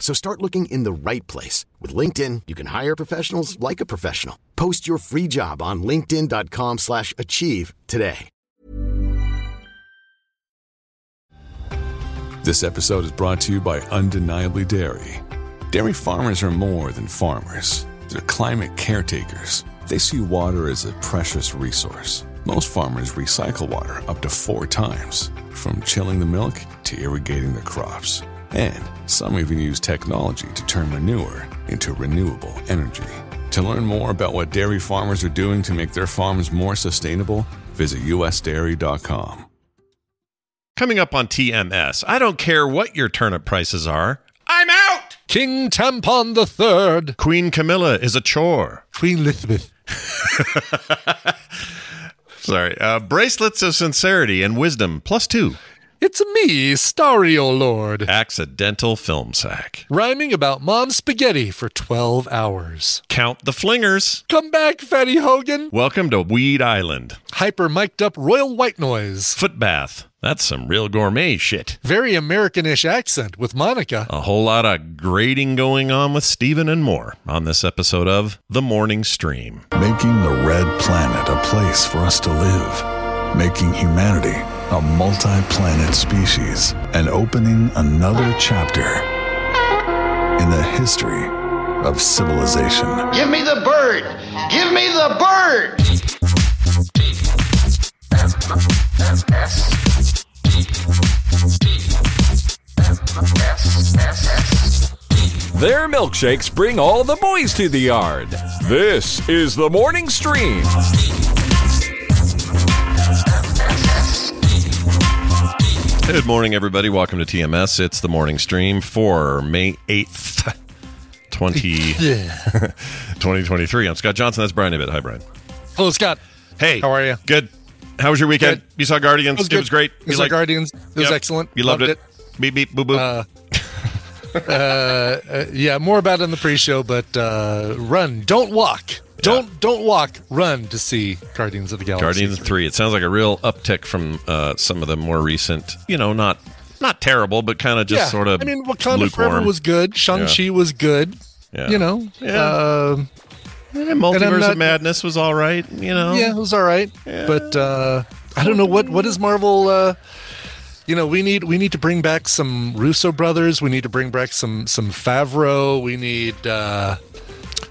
So start looking in the right place. With LinkedIn, you can hire professionals like a professional. Post your free job on linkedin.com/achieve today. This episode is brought to you by Undeniably Dairy. Dairy farmers are more than farmers. They're climate caretakers. They see water as a precious resource. Most farmers recycle water up to 4 times, from chilling the milk to irrigating their crops. And some even use technology to turn manure into renewable energy. To learn more about what dairy farmers are doing to make their farms more sustainable, visit usdairy.com. Coming up on TMS, I don't care what your turnip prices are. I'm out! King Tampon the Third. Queen Camilla is a chore. Queen Elizabeth. Sorry. Bracelets of Sincerity and Wisdom, +2. It's me, Stario Lord. Accidental film sack. Rhyming about mom's spaghetti for 12 hours. Count the flingers. Come back, Fatty Hogan. Welcome to Weed Island. Hyper mic'd up royal white noise. Foot bath. That's some real gourmet shit. Very American-ish accent with Monica. A whole lot of grading going on with Steven and more on this episode of The Morning Stream. Making the red planet a place for us to live. Making humanity a multi-planet species, and opening another chapter in the history of civilization. Give me the bird! Give me the bird! Their milkshakes bring all the boys to the yard. This is The Morning Stream. Good morning, everybody. Welcome to TMS. It's The Morning Stream for May 8th, 2023. I'm Scott Johnson. That's Brian Ibbett. Hi, Brian. Hello, Scott. Hey. How are you? Good. How was your weekend? Good. You saw Guardians. It was great. You saw Guardians. It was excellent. You loved it. Beep, beep, boo, boo. More about it in the pre-show, but run. Don't walk. Don't walk, run to see Guardians of the Galaxy. Guardians 3. It sounds like a real uptick from some of the more recent, not terrible, but kind of just sort of lukewarm. Wakanda Forever was good. Shang-Chi was good. Yeah. Yeah. Multiverse of Madness was all right, Yeah, it was all right. Yeah. But I don't know what is Marvel... we need to bring back some Russo brothers. We need to bring back some Favreau. We need...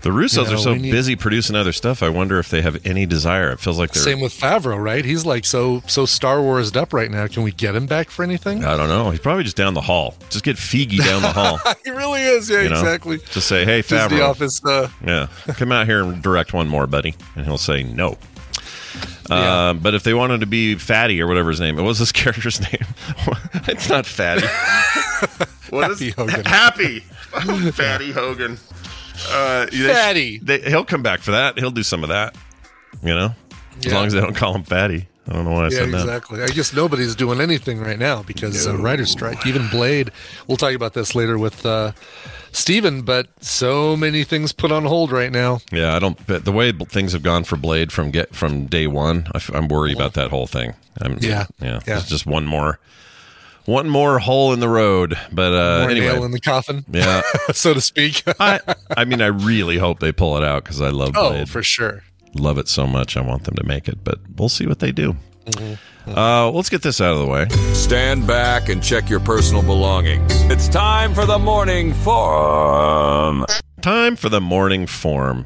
The Russos are so busy producing other stuff, I wonder if they have any desire. It feels like they're... Same with Favreau, right? He's like so Star Wars'd up right now. Can we get him back for anything? I don't know. He's probably just down the hall. Just get Feige down the hall. He really is, exactly. Just say, hey, Favreau. Just the office, come out here and direct one more, buddy. And he'll say no. But if they wanted to be Fatty or whatever his name, what was this character's name? It's not Fatty. Hogan. Happy. Fatty Hogan. Fatty. He'll come back for that. He'll do some of that, as long as they don't call him Fatty. I don't know why I said that. Yeah, exactly. I guess nobody's doing anything right now because writer's strike, even Blade. We'll talk about this later with Steven, but so many things put on hold right now. Yeah, but the way things have gone for Blade from day one, I'm worried about that whole thing. It's just one more hole in the road, but anyway, nail in the coffin, so to speak. I really hope they pull it out because I love Blade. Oh, for sure, love it so much. I want them to make it, but we'll see what they do. Mm-hmm. Let's get this out of the way. Stand back and check your personal belongings. It's time for the morning form.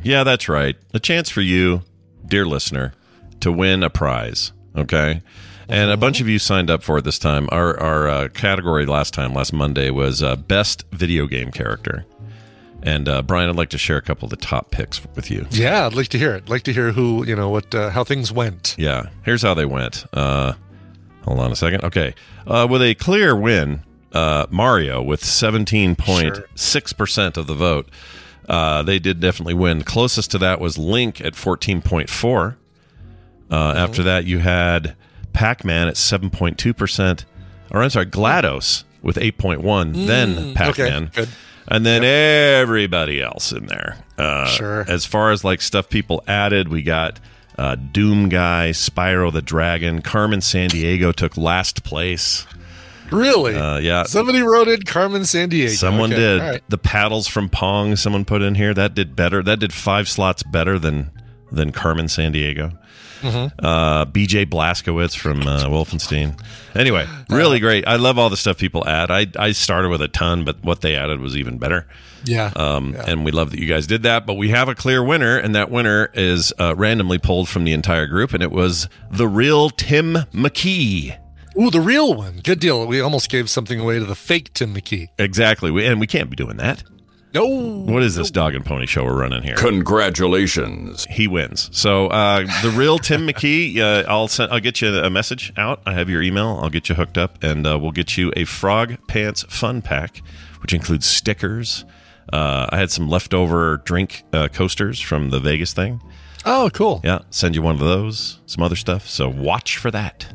Yeah, that's right. A chance for you, dear listener, to win a prize. Okay. And a bunch of you signed up for it this time. Our category last Monday, was Best Video Game Character. And Brian, I'd like to share a couple of the top picks with you. Yeah, I'd like to hear it. Like to hear who, you know, what, how things went. Yeah, here's how they went. Hold on a second. Okay, with a clear win, Mario with 17.6% of the vote. They did definitely win. Closest to that was Link at 14.4. After that, you had Pac-Man at 7.2%. Or I'm sorry, GLaDOS with 8.1%. Then Pac-Man. Okay, good. And then everybody else in there. As far as like stuff people added, we got Doom Guy, Spyro the Dragon. Carmen Sandiego took last place. Really? Yeah. Somebody wrote in Carmen Sandiego. Someone did. Right. The paddles from Pong, someone put in here. That did better. That did 5 slots better than Carmen Sandiego. Mm-hmm. BJ Blazkowicz from Wolfenstein. Anyway, really great. I love all the stuff people add. I started with a ton, but what they added was even better. Yeah. And we love that you guys did that. But we have a clear winner, and that winner is randomly pulled from the entire group, and it was the real Tim McKee. Ooh, the real one. Good deal. We almost gave something away to the fake Tim McKee. Exactly. We can't be doing that. No. What is this dog and pony show we're running here? Congratulations. He wins. So the real Tim McKee, I'll get you a message out. I have your email. I'll get you hooked up, and we'll get you a Frog Pants Fun Pack, which includes stickers. I had some leftover drink coasters from the Vegas thing. Oh, cool. Yeah, send you one of those, some other stuff. So watch for that.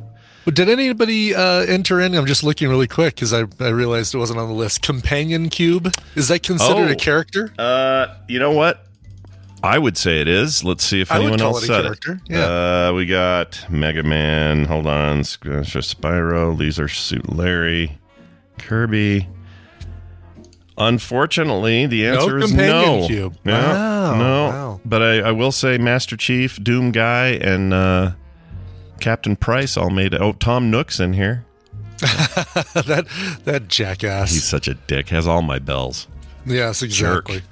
Did anybody enter in? I'm just looking really quick because I realized it wasn't on the list. Companion Cube? Is that considered a character? You know what? I would say it is. Let's see if anyone else said it. Yeah. We got Mega Man. Hold on. Spyro. Leisure Suit Larry. Kirby. Unfortunately, the answer is no. Companion Cube. No. Wow. No. Wow. But I will say Master Chief, Doom Guy, and... Captain Price all made it. Oh, Tom Nook's in here. that jackass. He's such a dick. Has all my bells. Yes, exactly. Jerk.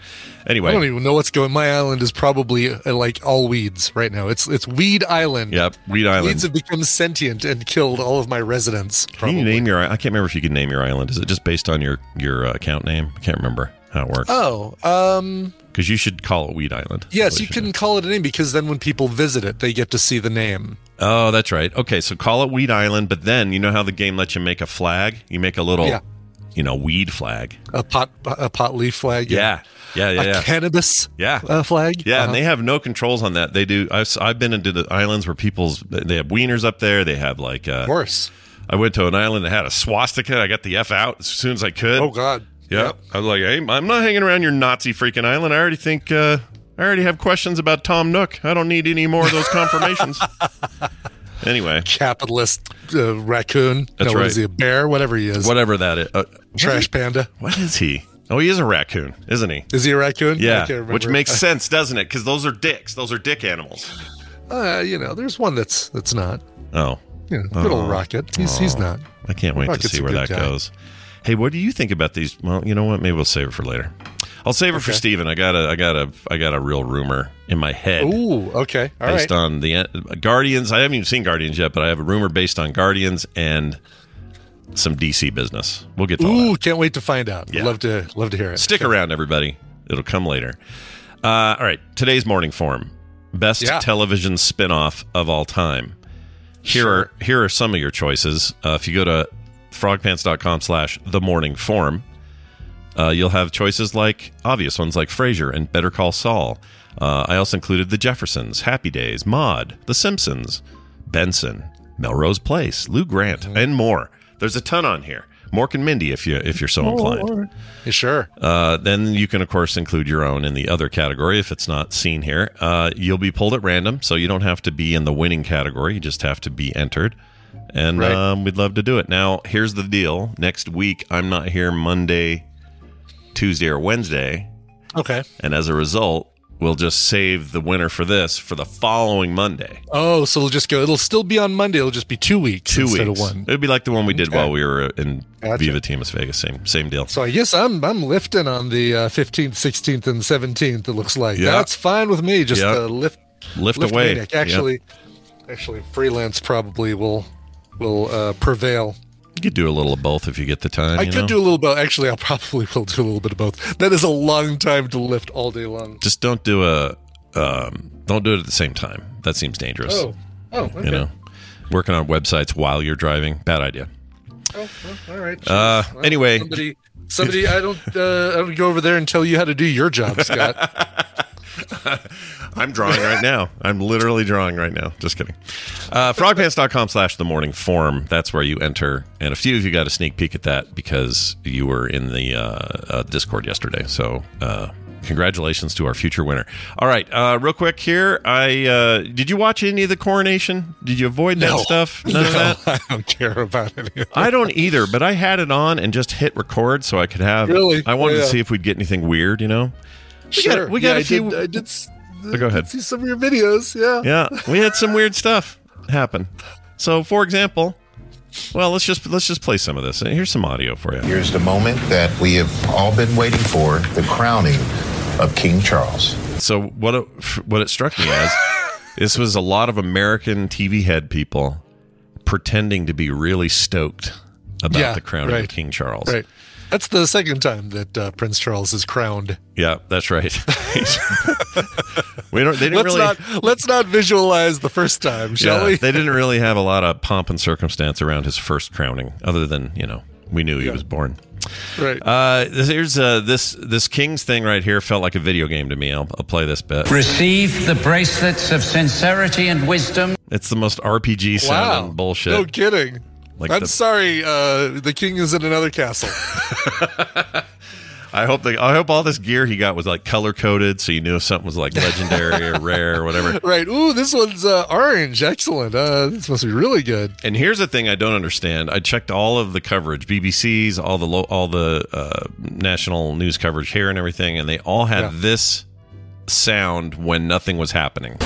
Anyway, I don't even know what's going. My island is probably like all weeds right now. It's Weed Island. Yep, Weed Island. Weeds have become sentient and killed all of my residents. Probably. Can you name your? I can't remember if you can name your island. Is it just based on your account name? I can't remember how it works. Oh, because you should call it Weed Island. Yes, you can call it a name because then when people visit it, they get to see the name. Oh, that's right. Okay, so call it Weed Island, but then you know how the game lets you make a flag? You make a little, weed flag. A pot leaf flag. Yeah. Cannabis flag. Yeah, and they have no controls on that. They do. I've been into the islands where they have wieners up there. They have like... of course. I went to an island that had a swastika. I got the F out as soon as I could. Oh, God. Yep. I was like, hey, I'm not hanging around your Nazi freaking island. I already think... I already have questions about Tom Nook. I don't need any more of those confirmations. Anyway. Capitalist raccoon. That's right. What is he, a bear? Whatever he is. Whatever that is. Trash panda. What is he? Oh, he is a raccoon, isn't he? Is he a raccoon? Yeah, which makes sense, doesn't it? Because those are dicks. Those are dick animals. There's one that's not. Oh. You know, good old Rocket. He's not. I can't wait Rocket's to see where that goes. Hey, what do you think about these? Well, you know what? Maybe we'll save it for later. I'll save it for Steven. I got a real rumor in my head. Ooh, okay. All right. Based on the Guardians. I haven't even seen Guardians yet, but I have a rumor based on Guardians and some DC business. We'll get to all that. Ooh, can't wait to find out. Yeah. Love to hear it. Stick around, everybody. It'll come later. All right. Today's Morning Forum. Best television spinoff of all time. Here are some of your choices. If you go to frogpants.com/themorningforum, you'll have choices like obvious ones like Frasier and Better Call Saul. I also included The Jeffersons, Happy Days, Maude, The Simpsons, Benson, Melrose Place, Lou Grant, and more. There's a ton on here. Mork and Mindy, if you're so inclined. Sure. Then you can, of course, include your own in the other category if it's not seen here. You'll be pulled at random, so you don't have to be in the winning category. You just have to be entered. And we'd love to do it. Now, here's the deal. Next week, I'm not here Monday, Tuesday, or Wednesday. Okay. And as a result, we'll just save the winner for this for the following Monday. Oh, so it'll still be on Monday. It'll just be 2 weeks instead of one. It'll be like the one we did while we were in Viva TMS Vegas. Same deal. So I guess I'm lifting on the 15th, 16th, and 17th, it looks like. Yeah. That's fine with me. Just lift away. Actually, freelance probably will... prevail. You could do a little of both if you get the time. I could do a little both. Actually, I probably will do a little bit of both. That is a long time to lift all day long. Just don't do it at the same time. That seems dangerous. Oh, okay. You know, working on websites while you're driving, bad idea. Oh, well, all right. Well, anyway, somebody, I don't go over there and tell you how to do your job, Scott. I'm drawing right now. I'm literally drawing right now. Just kidding. Frogpants.com/themorningform. That's where you enter. And a few of you got a sneak peek at that because you were in the Discord yesterday. So congratulations to our future winner. All right. Real quick here. Did you watch any of the Coronation? Did you avoid that stuff? None of that? I don't care about it. I don't either, but I had it on and just hit record so I could have... Really? I wanted to see if we'd get anything weird, you know? We got a few... Go ahead. See some of your videos. Yeah. We had some weird stuff happen. So, for example, well, let's just play some of this. Here's some audio for you. Here's the moment that we have all been waiting for: the crowning of King Charles. So, what it struck me as this was a lot of American TV head people pretending to be really stoked about the crowning of King Charles. Right. That's the second time that Prince Charles is crowned. Yeah, that's right. Let's not visualize the first time, shall we? They didn't really have a lot of pomp and circumstance around his first crowning, other than, you know, we knew he was born. Right. Here's this King's thing right here felt like a video game to me. I'll play this bit. Receive the bracelets of sincerity and wisdom. It's the most RPG sounding bullshit. No kidding. Like the king is in another castle. I hope all this gear he got was like color coded, so you knew if something was like legendary or rare or whatever. Right. Ooh, this one's orange. Excellent. This must be really good. And here's the thing I don't understand. I checked all of the coverage, BBC's, all the national news coverage here and everything, and they all had this sound when nothing was happening.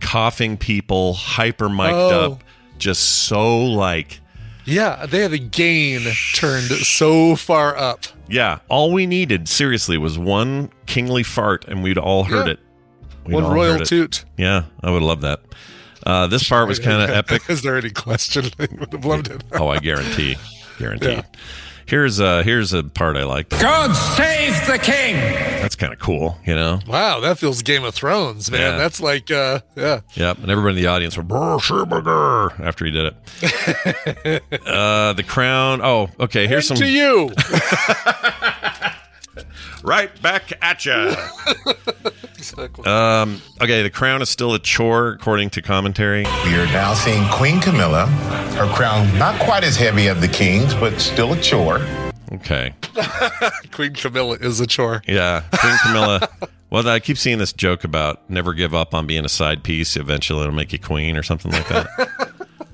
Coughing people, hyper mic'd up, just so like... Yeah, they had a gain turned so far up. Yeah, all we needed, seriously, was one kingly fart and we'd all heard it. One royal toot. Yeah, I would love that. This part was kind of epic. Is there any question? I would have loved it. Oh, I guarantee. Yeah. Here's a part I liked. God save the king. That's kind of cool, you know. Wow, that feels Game of Thrones, man. Yeah. That's like, Yep, and everybody in the audience went after he did it. The crown. Oh, okay. Here's some to you. Right back at you. Exactly. Okay, the crown is still a chore, according to commentary. We are now seeing Queen Camilla. Her crown, not quite as heavy of the king's, but still a chore. Okay. Queen Camilla is a chore. Yeah, Queen Camilla. Well, I keep seeing this joke about never give up on being a side piece. Eventually, it'll make you queen or something like that.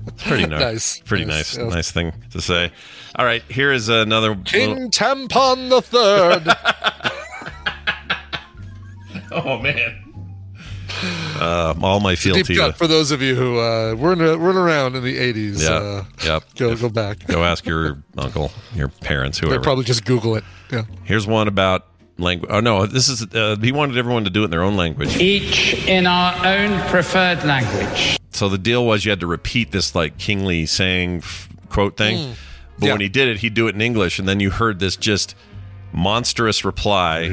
It's pretty nice. Pretty nice. Yes. Nice thing to say. All right, here is another... King Tampon the Third. Oh, man. All my fealty. For those of you who weren't around in the 80s, go back. Go ask your uncle, your parents, whoever. They'll probably just Google it. Yeah. Here's one about language. Oh, no, this is... he wanted everyone to do it in their own language. Each in our own preferred language. So the deal was you had to repeat this, like, kingly saying quote thing. But when he did it, he'd do it in English, and then you heard this just... monstrous reply.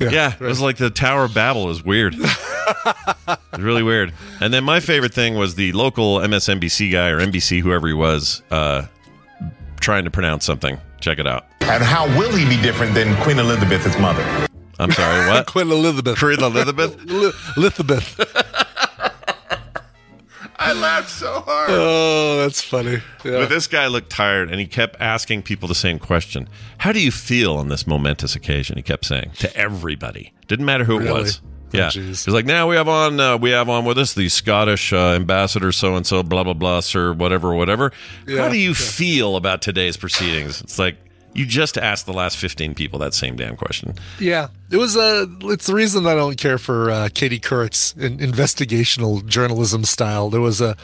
It was like the Tower of Babel. Is weird. It was really weird. And then my favorite thing was the local MSNBC guy or NBC, whoever he was, trying to pronounce something. Check it out. And how will he be different than Queen Elizabeth's mother? I'm sorry, what? Queen Elizabeth. I laughed so hard. Oh, that's funny. Yeah. But this guy looked tired, and he kept asking people the same question. How do you feel on this momentous occasion? He kept saying to everybody. Didn't matter who it was. Yeah. He's like, now we have on with us the Scottish ambassador, so-and-so, blah, blah, blah, sir, whatever. Yeah. How do you feel about today's proceedings? It's like, you just asked the last 15 people that same damn question. Yeah. It was it's the reason I don't care for Katie Couric's investigational journalism style. There was a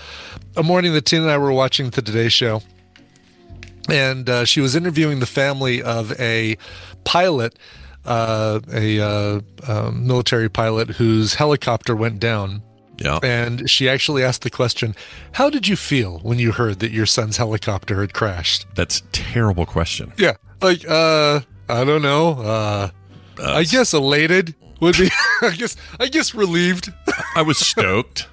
morning that Tina and I were watching the Today Show, and she was interviewing the family of a pilot military pilot whose helicopter went down. Yeah. And she actually asked the question, how did you feel when you heard that your son's helicopter had crashed? That's a terrible question. Yeah. Like, I don't know. I guess elated would be, I guess relieved. I was stoked.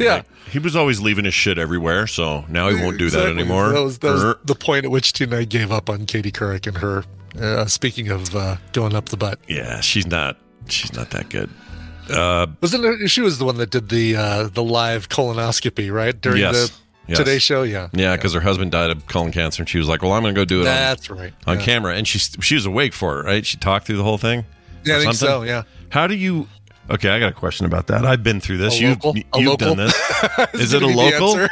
Yeah. Like, he was always leaving his shit everywhere, so now he won't do that anymore. That was the point at which Tina and I gave up on Katie Couric and her, speaking of going up the butt. Yeah, she's not that good. Wasn't it, she was the one that did the live colonoscopy, right? During the Today Show, yeah, because her husband died of colon cancer, and she was like, "Well, I'm going to go do it." That's on camera, and she was awake for it, right? She talked through the whole thing. Yeah, I think so. Yeah. How do you? Okay, I got a question about that. I've been through this. You've done this. Is it a local?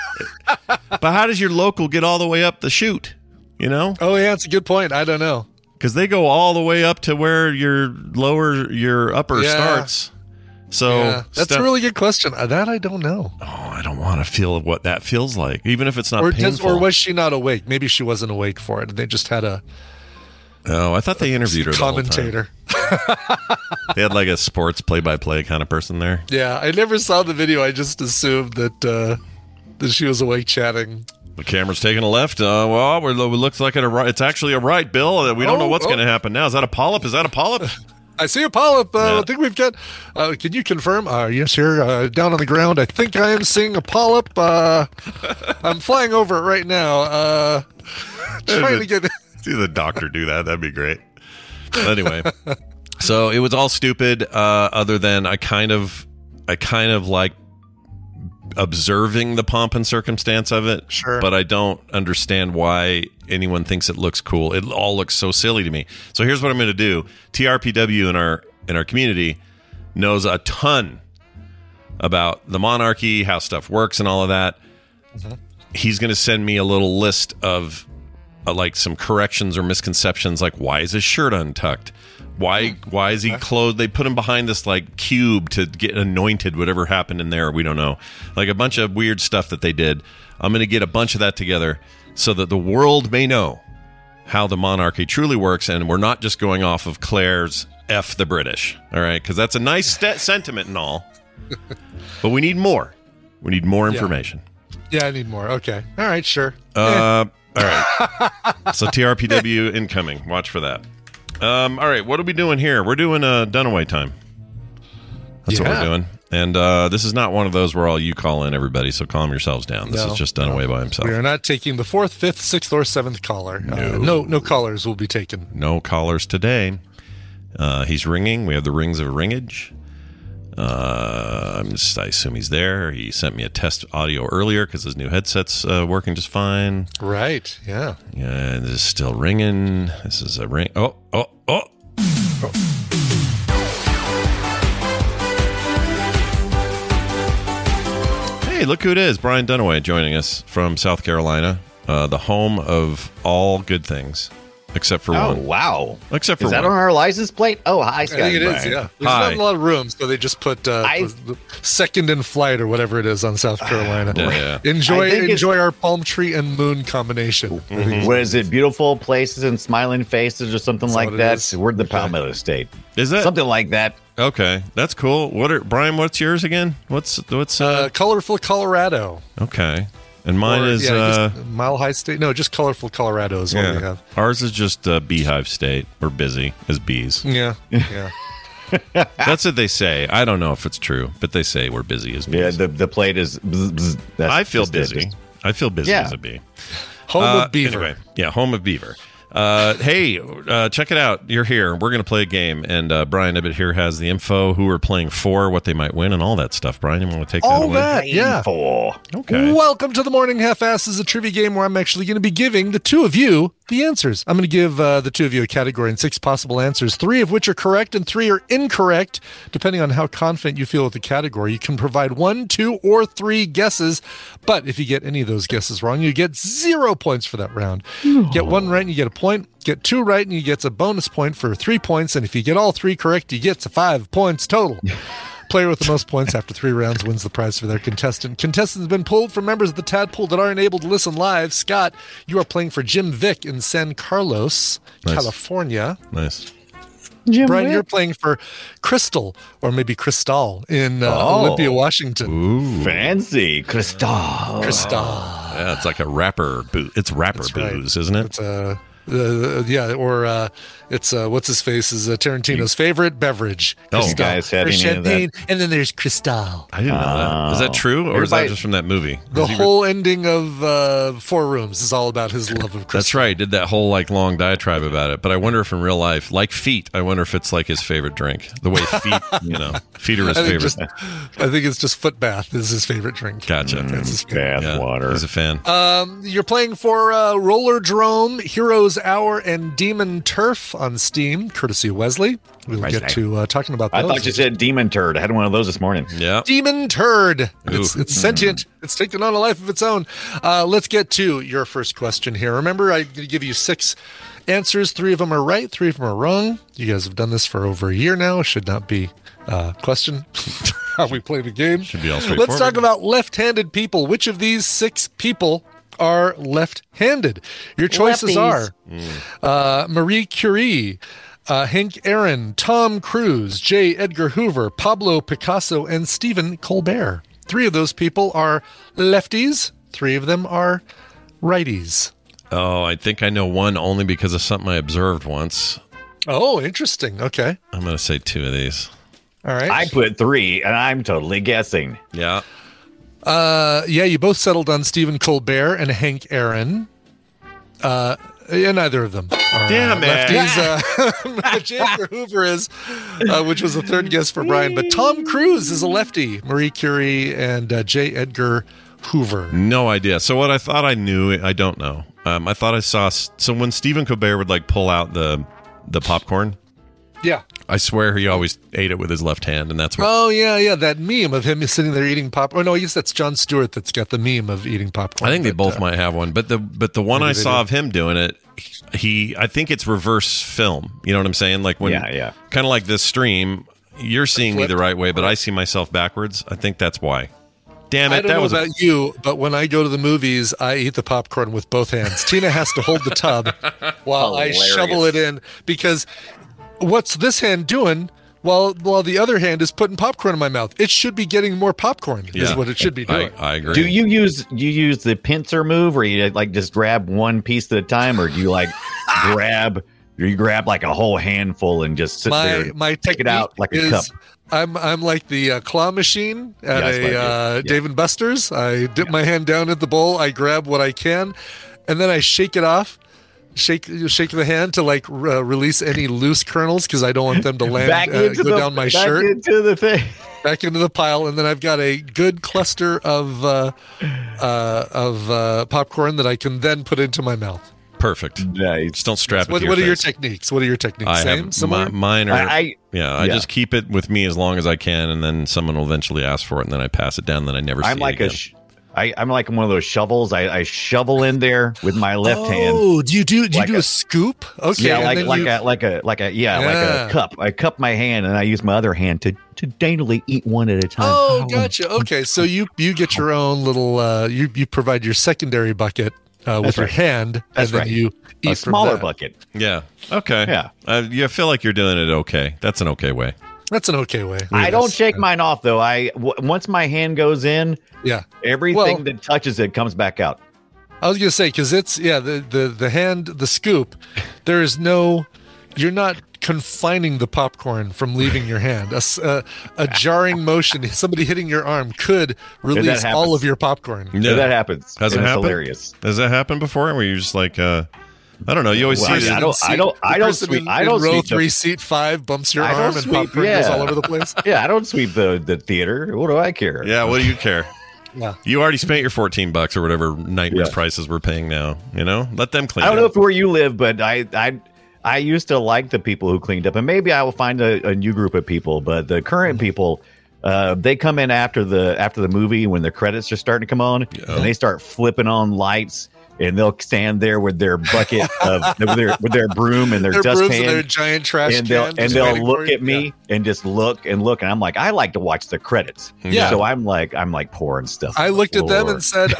But how does your local get all the way up the chute? You know? Oh yeah, it's a good point. I don't know, because they go all the way up to where your upper starts. So that's a really good question. That I don't know. Oh, I don't want to feel what that feels like, even if it's not painful. Or was she not awake? Maybe she wasn't awake for it. They just had a. Oh, I thought they interviewed her. Commentator. The whole time. They had like a sports play-by-play kind of person there. Yeah, I never saw the video. I just assumed that she was awake chatting. The camera's taking a left. Well, it looks like a right. It's actually a right, Bill. We don't know what's going to happen now. Is that a polyp? Is that a polyp? I see a polyp. I think we've got... can you confirm? Yes, here, down on the ground. I think I am seeing a polyp. I'm flying over it right now. Trying to get... See the doctor do that. That'd be great. Anyway, so it was all stupid. Other than I kind of like observing the pomp and circumstance of it. Sure. But I don't understand why anyone thinks it looks cool. It all looks so silly to me. So here's what I'm going to do. TRPW in our community knows a ton about the monarchy, how stuff works, and all of that. Mm-hmm. He's going to send me a little list of like some corrections or misconceptions, like why is his shirt untucked? Why is he clothed? They put him behind this like cube to get anointed. Whatever happened in there, we don't know. Like a bunch of weird stuff that they did. I'm going to get a bunch of that together so that the world may know how the monarchy truly works, and we're not just going off of Claire's "F the British." All right, because that's a nice sentiment and all, but we need more. We need more information. Yeah, I need more. Okay, all right, sure. All right. So TRPW incoming. Watch for that. All right. What are we doing here? We're doing Dunaway time. That's what we're doing. And this is not one of those where all you call in everybody, so calm yourselves down. This is just Dunaway by himself. We are not taking the 4th, 5th, 6th, or 7th caller. No callers will be taken. No callers today. He's ringing. We have the rings of ringage. I assume he's there. He sent me a test audio earlier because his new headset's working just fine. Right. Yeah. Yeah. And this is still ringing. This is a ring. Oh. Hey, look who it is. Brian Dunaway joining us from South Carolina, the home of all good things. Except for one. Oh, wow. Except for one. Is that on our license plate? Oh, hi, Scott. I think it is, yeah. There's not a lot of room, so they just put the second in flight or whatever it is on South Carolina. Yeah. Enjoy our palm tree and moon combination. Mm-hmm. What is it? Beautiful places and smiling faces or something like that? We're the Palmetto State. Is that? Something like that. Okay, that's cool. Brian, what's yours again? What's Colorful Colorado. Okay. And mine is Mile High State. No, just Colorful Colorado is what we have. Ours is just Beehive State. We're busy as bees. Yeah. That's what they say. I don't know if it's true, but they say we're busy as bees. Yeah, the plate is. I feel busy. I feel busy as a bee. Home of Beaver. Anyway, home of Beaver. Hey, check it out. You're here. We're going to play a game, and Brian Ibbett here has the info, who we're playing for, what they might win, and all that stuff. Brian, you want to take that away? All that, yeah. Okay. Welcome to The Morning Half-Ass is a trivia game where I'm actually going to be giving the two of you the answers. I'm going to give the two of you a category and 6 possible answers, 3 of which are correct and 3 are incorrect. Depending on how confident you feel with the category, you can provide 1, 2, or 3 guesses, but if you get any of those guesses wrong, you get 0 points for that round. Get 1 right and you get a point. Get 2 right and you get a bonus point for 3 points, and if you get all 3 correct, you get to 5 points total. Player with the most points after 3 rounds wins the prize for their contestant. Contestants have been pulled from members of the Tadpole that aren't able to listen live. Scott, you are playing for Jim Vick in San Carlos, California. Nice. Jim Brian, Wick. You're playing for Crystal, or maybe Cristal, in Olympia, Washington. Ooh, fancy. Cristal. Cristal. Yeah, it's like a rapper booze. It's rapper booze, isn't it? It's, yeah, or it's what's his face is Tarantino's favorite beverage. Oh, you guys had any of that? And then there's Cristal. I didn't know that. Is that true, or is that just from that movie? The whole ending of Four Rooms is all about his love of Cristal. That's right. Did that whole like long diatribe about it. But I wonder if in real life, like feet, I wonder if it's like his favorite drink. The way feet, you know, feet are his favorite. I think it's just foot bath is his favorite drink. Gotcha. That's his favorite. Bath water. He's a fan. You're playing for Rollerdrome, Heroes Hour and Demon Turf on Steam, courtesy of Wesley. We'll get to talking about those. I thought you said Demon Turd. I had one of those this morning. Yeah, Demon Turd. It's sentient. It's taken on a life of its own. Let's get to your first question here. Remember, I give you 6 answers. 3 of them are right, 3 of them are wrong. You guys have done this for over a year now. It should not be a question. How we play the game. Should be all straightforward. Let's talk about left-handed people. Which of these 6 people are left-handed? Your choices are Marie Curie, Hank Aaron, Tom Cruise, J. Edgar Hoover, Pablo Picasso, and Stephen Colbert. 3 of those people are lefties. 3 of them are righties. Oh, I think I know one only because of something I observed once. Oh, interesting. Okay. I'm going to say 2 of these. All right. I put 3, and I'm totally guessing. Yeah. Yeah, you both settled on Stephen Colbert and Hank Aaron. Yeah, neither of them. Damn it. Lefties, J. Edgar Hoover is, which was the third guess for Brian. But Tom Cruise is a lefty. Marie Curie and J. Edgar Hoover. No idea. So what I thought I knew, I don't know. I thought I saw... So when Stephen Colbert would like pull out the popcorn... Yeah. I swear he always ate it with his left hand, and that's what... Oh, yeah, yeah, that meme of him sitting there eating popcorn. Oh, no, I guess that's Jon Stewart that's got the meme of eating popcorn. I think they both might have one, but the one I saw of him doing it, I think it's reverse film. You know what I'm saying? Like when, kind of like this stream, you're seeing me the right way, but I see myself backwards. I think that's why. Damn it, I don't know about you, but when I go to the movies, I eat the popcorn with both hands. Tina has to hold the tub while I shovel it in, because... What's this hand doing while the other hand is putting popcorn in my mouth? It should be getting more popcorn is what it should be doing. I agree. Do you use the pincer move, or you like just grab one piece at a time, or do you like grab like a whole handful and just sit there and take it out like a cup? I'm like the claw machine at a Dave and Buster's. I dip my hand down at the bowl. I grab what I can, and then I shake it off. Shake the hand to like release any loose kernels because I don't want them to land down my shirt. Back into the thing, back into the pile, and then I've got a good cluster of popcorn that I can then put into my mouth. Perfect. Nice. Just don't strap it to your face. What are your techniques? Same? Mine are. I just keep it with me as long as I can, and then someone will eventually ask for it, and then I pass it down. And then I never. I'm like one of those shovels. I shovel in there with my left hand. Oh, do you do a scoop? Okay, yeah, like a cup. I cup my hand and I use my other hand to daintily eat one at a time. Oh, gotcha. Okay, so you get your own little. You provide your secondary bucket with your hand, and then you eat a smaller bucket. Yeah. Okay. Yeah. You feel like you're doing it okay. That's an okay way. I don't shake mine off though. Once my hand goes in, everything that touches it comes back out. I was gonna say because it's the hand, the scoop. There is no, you're not confining the popcorn from leaving your hand. A jarring motion, somebody hitting your arm could release all of your popcorn. No, that happens. Has it happened? Hilarious. Has that happened before? Where you're just like. I don't know. You always see. I don't row sweep 3 seat 5 bumps your arm and popcorn goes all over the place. Yeah, I don't sweep the theater. What do I care? Yeah, what do you care? Yeah. You already spent your $14 or whatever nightmare prices we're paying now. You know, let them clean. I don't know if where you live, but I used to like the people who cleaned up, and maybe I will find a new group of people. But the current people. They come in after the movie when the credits are starting to come on, and they start flipping on lights. And they'll stand there with their bucket of with their broom and their dustpan and their giant trash can, and they'll look at me and just look, and I'm like, I like to watch the credits. Yeah. So I'm like pouring stuff. I looked at them and said,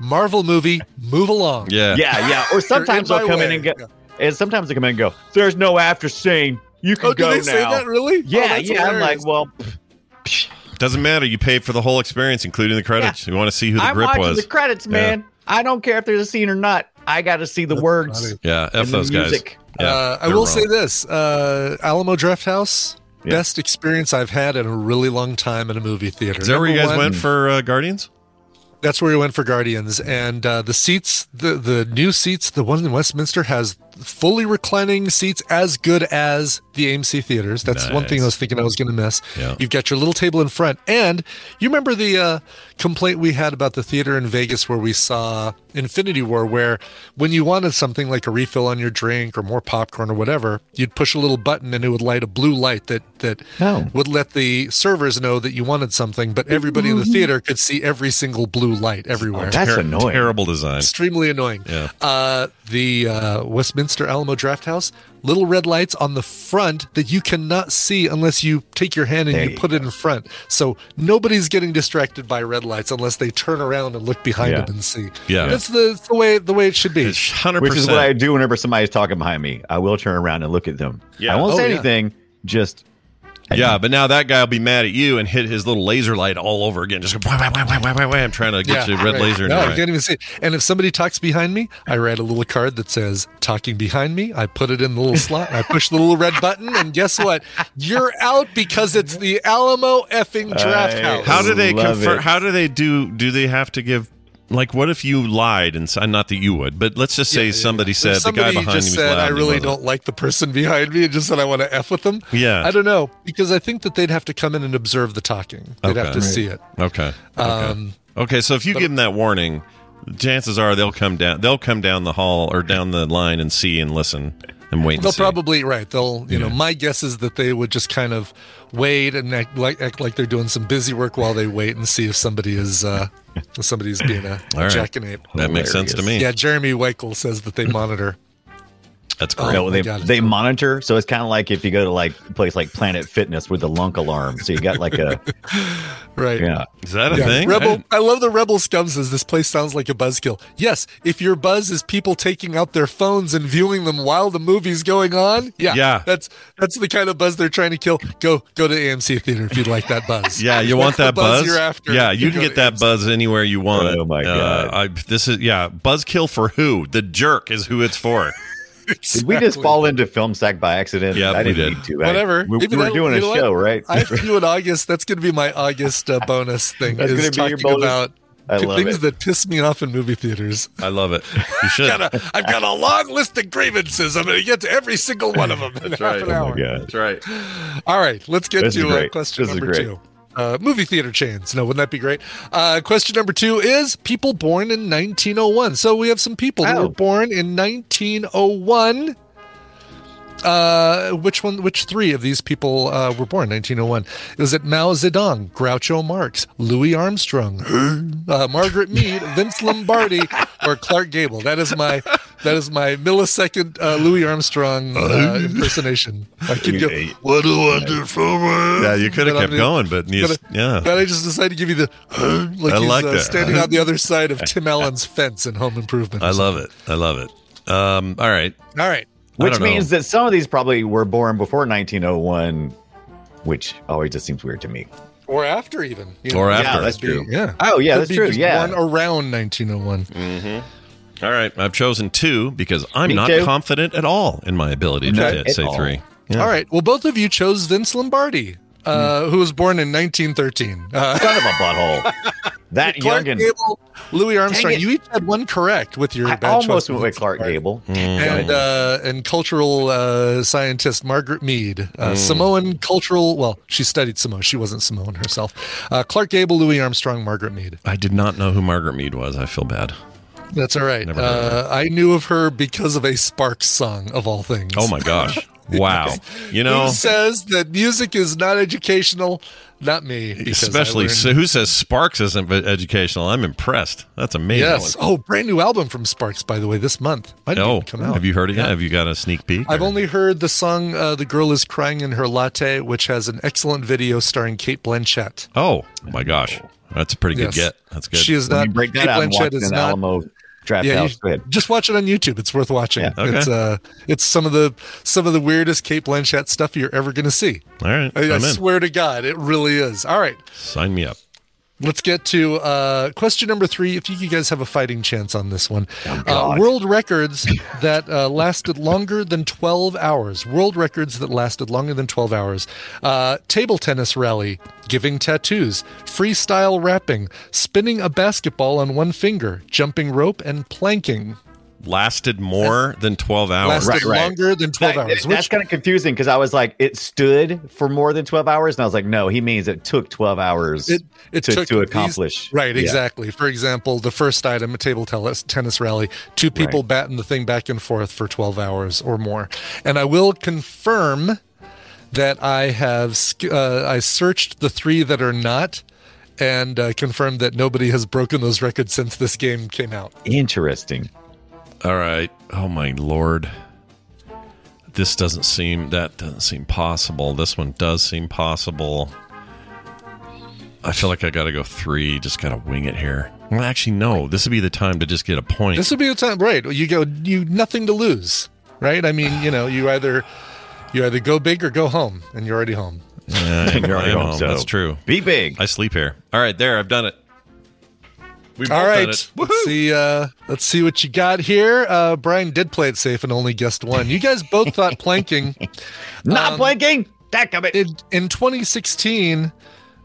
Marvel movie, move along. Yeah. Yeah, yeah. Or sometimes they'll come in and go, there's no after scene. You can go now. Did they say that, really? Yeah, yeah. Hilarious. I'm like, well, doesn't matter. You paid for the whole experience, including the credits. Yeah. You want to see who the grip was. I'm watching the credits, man. Yeah. I don't care if there's a scene or not. I got to see the words. Funny. Yeah, F those guys. Yeah, I will say this. Alamo Drafthouse, best experience I've had in a really long time in a movie theater. Is that where you guys went for Guardians? That's where we went for Guardians, and the seats, the new seats, the one in Westminster has fully reclining seats as good as the AMC theaters. That's nice. One thing I was thinking I was going to miss. Yeah. You've got your little table in front, and you remember the complaint we had about the theater in Vegas where we saw Infinity War, where when you wanted something like a refill on your drink or more popcorn or whatever, you'd push a little button and it would light a blue light that would let the servers know that you wanted something, but everybody in the theater could see every single blue light everywhere. Oh, that's annoying. Terrible design. Extremely annoying. Yeah. The Westminster Alamo Drafthouse, little red lights on the front that you cannot see unless you take your hand and you put it in front. So nobody's getting distracted by red lights unless they turn around and look behind them and see. Yeah. That's the way it should be. 100%. Which is what I do whenever somebody's talking behind me. I will turn around and look at them. Yeah. I won't say anything, just... Yeah, but now that guy will be mad at you and hit his little laser light all over again. Just go, I'm trying to get you a red laser. No, I can't even see it. And if somebody talks behind me, I write a little card that says, talking behind me. I put it in the little slot. I push the little red button, and guess what? You're out because it's the Alamo effing Draft House. How do they confer? How do they do they have to give... Like, what if you lied, and not that you would, but let's just say somebody said the guy behind me was loud. I really don't like the person behind me, and just said I want to F with them. Yeah. I don't know, because I think that they'd have to come in and observe the talking. They'd have to see it. Okay. Okay, so if you give them that warning, chances are they'll come down the hall or down the line and see and listen and wait and see. They'll probably, they'll, my guess is that they would just kind of wait and act like they're doing some busy work while they wait and see if somebody is... Somebody's being a jackanape. That makes sense to me. Yeah, Jeremy Weichel says that they monitor. That's correct. Oh, they monitor, so it's kind of like if you go to like a place like Planet Fitness with the lunk alarm. So you got like a right. Yeah, is that a thing? Rebel, I love the Rebel Scum says this place sounds like a buzzkill. Yes, if your buzz is people taking out their phones and viewing them while the movie's going on, that's the kind of buzz they're trying to kill. Go to AMC theater if you'd like that buzz. Yeah, you want that buzz? You're after. Yeah, you can get that AMC buzz anywhere you want. Oh my god, buzzkill for who? The jerk is who it's for. Exactly. Did we just fall into film sack by accident? Yeah, I didn't need to. Whatever. We were doing a show, right? I have to do in August. That's going to be my August bonus thing. That's going to be your bonus. About things that piss me off in movie theaters. I love it. You should. I've got a long list of grievances. I'm going to get to every single one of them. That's right. Oh my God. That's right. All right. Let's get to question number two. Movie theater chains. No, wouldn't that be great? Question number two is people born in 1901. So we have some people that were born in 1901. Which three of these people were born in 1901? It was at Mao Zedong, Groucho Marx, Louis Armstrong, Margaret Mead, Vince Lombardi, or Clark Gable. That is my millisecond Louis Armstrong impersonation. I could go, what do I do for work? Yeah, you could have kept going, but I just decided to give you the standing on the other side of Tim Allen's fence in Home Improvement. I love it. All right. Which means that some of these probably were born before 1901, which always just seems weird to me. Or after, even. After. That's true. Yeah. Oh, yeah, that's true. Yeah. One around 1901. Mm-hmm. All right. I've chosen two because I'm not confident at all in my ability to say three. Yeah. All right. Well, both of you chose Vince Lombardi, who was born in 1913. Son of a butthole. That youngin. Gable, Louis Armstrong. You each had one correct with your bad choice. I almost went with Clark Gable. And cultural scientist Margaret Mead. Samoan cultural... Well, she studied Samoa. She wasn't Samoan herself. Clark Gable, Louis Armstrong, Margaret Mead. I did not know who Margaret Mead was. I feel bad. That's all right. I knew of her because of a Sparks song, of all things. Oh, my gosh. Wow. You know... Who says that music is not educational... Not me. Especially, who says Sparks isn't educational? I'm impressed. That's amazing. Yes. Oh, brand new album from Sparks, by the way, this month. Come out. Have you heard it yet? Have you got a sneak peek? I've only heard the song The Girl Is Crying in Her Latte, which has an excellent video starring Cate Blanchett. Oh, my gosh. That's a pretty good get. That's good. She is not. Break that out and watch an Alamo Drafthouse. Yeah, go ahead. Just watch it on YouTube. It's worth watching. Yeah, okay. It's some of the weirdest Cate Blanchett stuff you're ever going to see. All right, I swear to God, it really is. All right, sign me up. Let's get to question number 3. If you guys have a fighting chance on this one. World records that lasted longer than 12 hours. World records that lasted longer than 12 hours. Table tennis rally, giving tattoos, freestyle rapping, spinning a basketball on one finger, jumping rope, and planking. Lasted more than 12 hours. Lasted longer than 12 hours. That's kind of confusing because I was like, it stood for more than 12 hours. And I was like, no, he means it took 12 hours to accomplish. Exactly. For example, the first item, a table tennis rally, 2 people batting the thing back and forth for 12 hours or more. And I will confirm that I have I searched the 3 that are not, and confirmed that nobody has broken those records since this game came out. Interesting. All right. Oh, my Lord. That doesn't seem possible. This one does seem possible. I feel like I got to go 3. Just got to wing it here. Well, actually, no. This would be the time to just get a point. This would be the time. Right. You nothing to lose. Right. I mean, you either go big or go home, and you're already home. You're already home. So that's true. Be big. I sleep here. All right. There. I've done it. All right, let's see what you got here. Brian did play it safe and only guessed one. You guys both thought planking. Not planking! Daggum it. In 2016,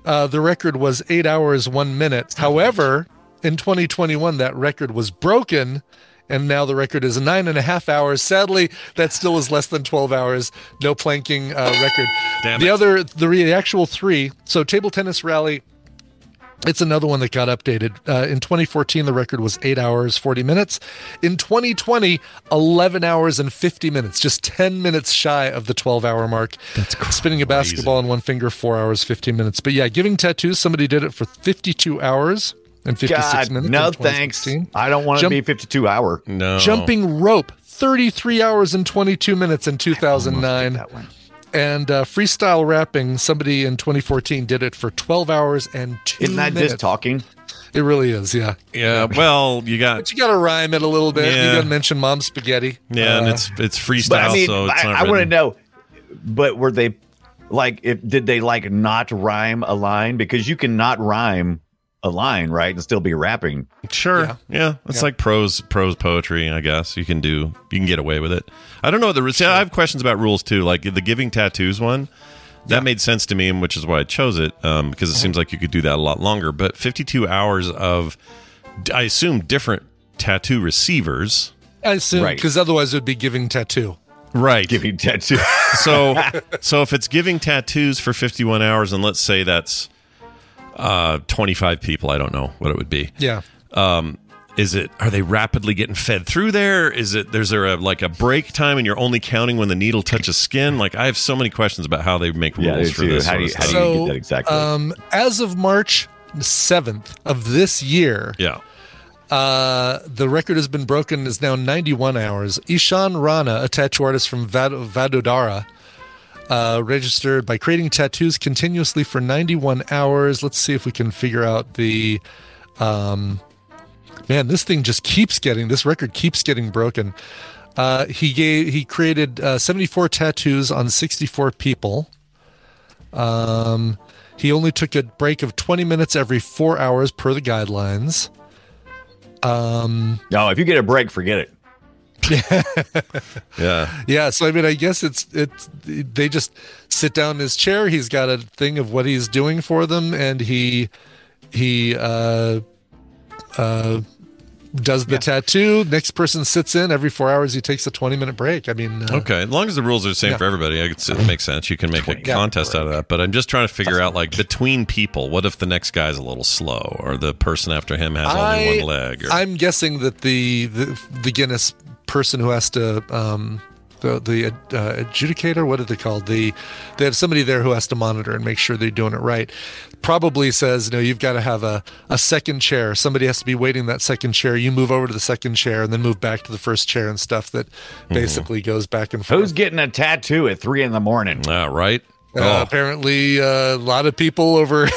the record was 8 hours, 1 minute. However, in 2021, that record was broken, and now the record is 9.5 hours. Sadly, that still is less than 12 hours. No planking record. Damn the it. Other, the actual 3, so table tennis rally, it's another one that got updated. In 2014, the record was 8 hours, 40 minutes. In 2020, 11 hours and 50 minutes, just 10 minutes shy of the 12-hour mark. That's crazy. Spinning a basketball on one finger, 4 hours, 15 minutes. But yeah, giving tattoos, somebody did it for 52 hours and 56 minutes. No, thanks. I don't want to be 52-hour. No. Jumping rope, 33 hours and 22 minutes in 2009. That one. And freestyle rapping, somebody in 2014 did it for 12 hours and 2 minutes. Isn't that minutes. Just talking? It really is, yeah. Yeah, well, But you got to rhyme it a little bit. Yeah. You got to mention Mom Spaghetti. Yeah, and it's freestyle, so it's not I want to know, but were they, did they, not rhyme a line? Because you can not rhyme a line, right, and still be rapping. Sure. Yeah. It's like prose poetry, I guess. You can get away with it. I don't know the rules. Sure. I have questions about rules too, like the giving tattoos one. That made sense to me, and which is why I chose it, because it seems like you could do that a lot longer. But 52 hours of, I assume, different tattoo receivers. I assume, because otherwise it would be giving tattoo. Right. Giving tattoo. So if it's giving tattoos for 51 hours, and let's say that's 25 people, I don't know what it would be. Yeah. Are they rapidly getting fed through there? Is there a break time and you're only counting when the needle touches skin? I have so many questions about how they make rules for this. How do you get that exactly? As of March 7th of this year, the record has been broken and is now 91 hours. Ishan Rana, a tattoo artist from Vadodara, registered by creating tattoos continuously for 91 hours. Let's see if we can figure out the... this record keeps getting broken. He created 74 tattoos on 64 people. He only took a break of 20 minutes every 4 hours per the guidelines. No, if you get a break, forget it. Yeah. So I guess it's they just sit down in his chair. He's got a thing of what he's doing for them, and he does the tattoo. Next person sits in. Every 4 hours, he takes a 20-minute break. Okay. As long as the rules are the same for everybody, it makes sense. You can make a contest out of that. But I'm just trying to figure out, between people, what if the next guy's a little slow, or the person after him has only one leg? I'm guessing that the Guinness person who has to the adjudicator, what are they called? They have somebody there who has to monitor and make sure they're doing it right. Probably says, you've got to have a second chair. Somebody has to be waiting that second chair. You move over to the second chair and then move back to the first chair and stuff. That basically goes back and forth. Who's getting a tattoo at 3 in the morning? Apparently, a lot of people over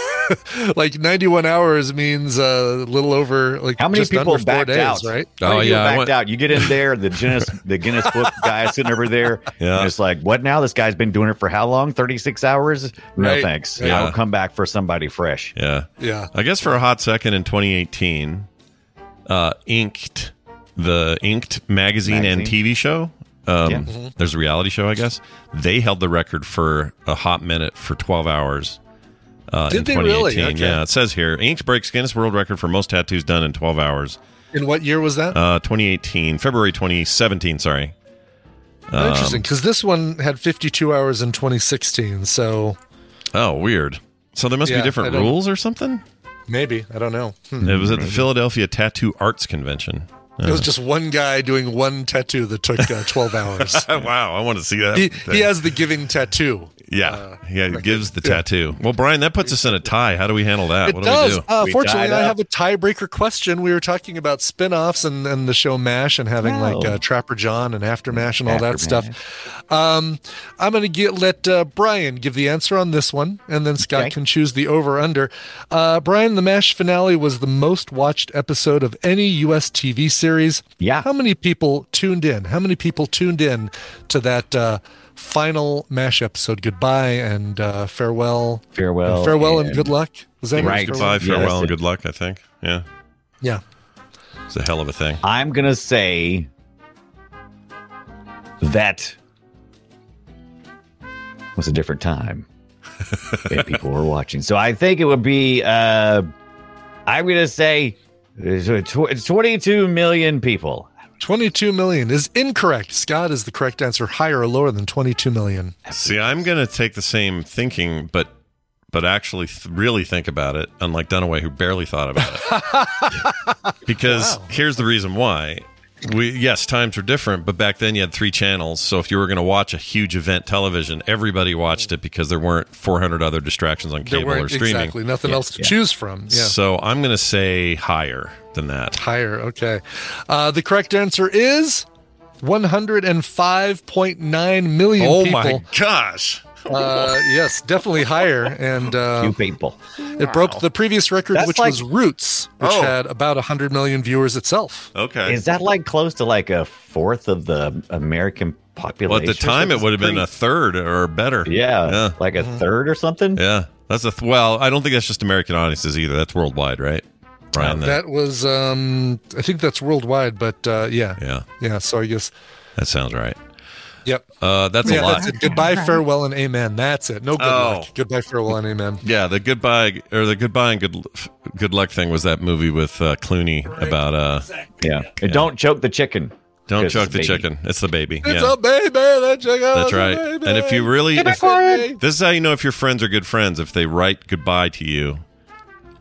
like 91 hours means a little over like how many just people backed days, out, right? Oh yeah, backed out. You get in there, the Guinness book guy sitting over there, yeah, and it's like, what now? This guy's been doing it for how long? 36 hours? No, right. Thanks. Yeah. I'll come back for somebody fresh. Yeah, yeah. I guess for a hot second in 2018, Inked magazine and TV show. There's a reality show, I guess. They held the record for a hot minute for 12 hours. Did they really? Okay. Yeah, it says here, Inked breaks Guinness World Record for most tattoos done in 12 hours. In what year was that? 2018, February 2017, sorry. Interesting, because this one had 52 hours in 2016, so... Oh, weird. So there must be different rules or something? Maybe, I don't know. It was at the Philadelphia Tattoo Arts Convention. It was just one guy doing one tattoo that took 12 hours. Wow, I want to see that. He has the giving tattoo. Yeah, he gives the tattoo. Well, Brian, that puts us in a tie. How do we handle that? What do we do? Fortunately, I have a tiebreaker question. We were talking about spinoffs and the show MASH and having Trapper John and After MASH and all that stuff. I'm going to let Brian give the answer on this one, and then Scott can choose the over-under. Brian, the MASH finale was the most watched episode of any U.S. TV series. Yeah. How many people tuned in? How many people tuned in to that final MASH episode? Goodbye and farewell. Farewell and good luck. Was that right? Goodbye, farewell, and good luck, I think. Yeah. Yeah. It's a hell of a thing. I'm going to say that was a different time that people were watching. So I think it would be, I'm going to say, it's 22 million people. 22 million is incorrect. Scott, is the correct answer higher or lower than 22 million? See, I'm going to take the same thinking, but actually really think about it, unlike Dunaway, who barely thought about it. Because here's the reason why. Yes, times were different, but back then you had 3 channels. So if you were going to watch a huge event television, everybody watched it because there weren't 400 other distractions on cable or streaming. Exactly, nothing else to choose from. Yeah. So I'm going to say higher than that. Higher, okay. The correct answer is 105.9 million people. Oh my gosh. Yes, definitely higher. And few people. It broke the previous record, was Roots, which had about 100 million viewers itself. Okay. Is that like close to like a fourth of the American population? Well, at the time, it would have been a third or better. Yeah. Like a third or something? Yeah. That's well, I don't think that's just American audiences either. That's worldwide, right? Brian, that was, I think that's worldwide, but yeah. Yeah. Yeah, so I guess. That sounds right. Yep. That's a lot. That's it. Goodbye, farewell, and amen. That's it. No good luck. Goodbye, farewell, and amen. Yeah, the goodbye and good luck thing was that movie with Clooney about And don't choke the chicken. Don't choke the chicken. It's the baby. It's a baby. That chicken. That's right. Baby. And if you really, this is how you know if your friends are good friends, if they write goodbye to you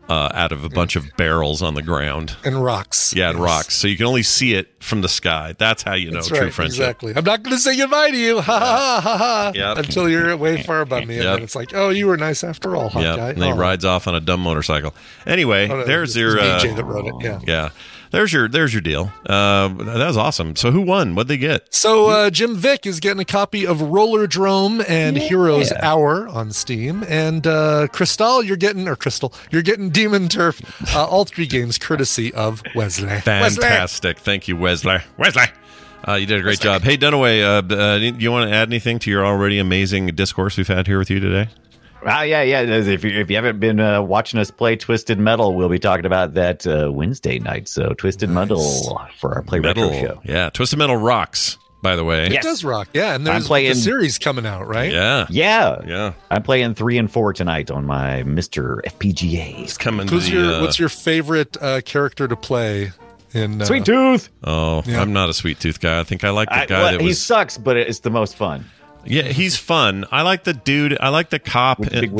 out of a bunch of barrels on the ground and rocks. Yeah, and rocks. So you can only see it from the sky. That's how you know true friendship. Exactly. I'm not going to say goodbye to you, until you're way far above me, and then it's like, oh, you were nice after all, hot guy. And then he rides off on a dumb motorcycle. Anyway, there's your AJ that wrote it. Yeah. There's your deal. That was awesome. So who won? What'd they get? So Jim Vick is getting a copy of Roller Drome and Heroes Hour on Steam, and Crystal, you're getting Demon Turf. All 3 games courtesy of Wesley. Fantastic. Wesley. Thank you, Wesley. You did a great job. Hey, Dunaway, do you want to add anything to your already amazing discourse we've had here with you today? Yeah. If you haven't been watching us play Twisted Metal, we'll be talking about that Wednesday night. So Twisted Metal for our Play Retro show. Yeah, Twisted Metal rocks, by the way. It does rock. Yeah, and there's a series coming out, right? Yeah. I'm playing 3 and 4 tonight on my Mr. FPGA. It's coming. What's your favorite character to play? Sweet Tooth. I'm not a Sweet Tooth guy. I think I like the guy he sucks, but it's the most fun. Yeah, he's fun. I like the dude. I like the cop. In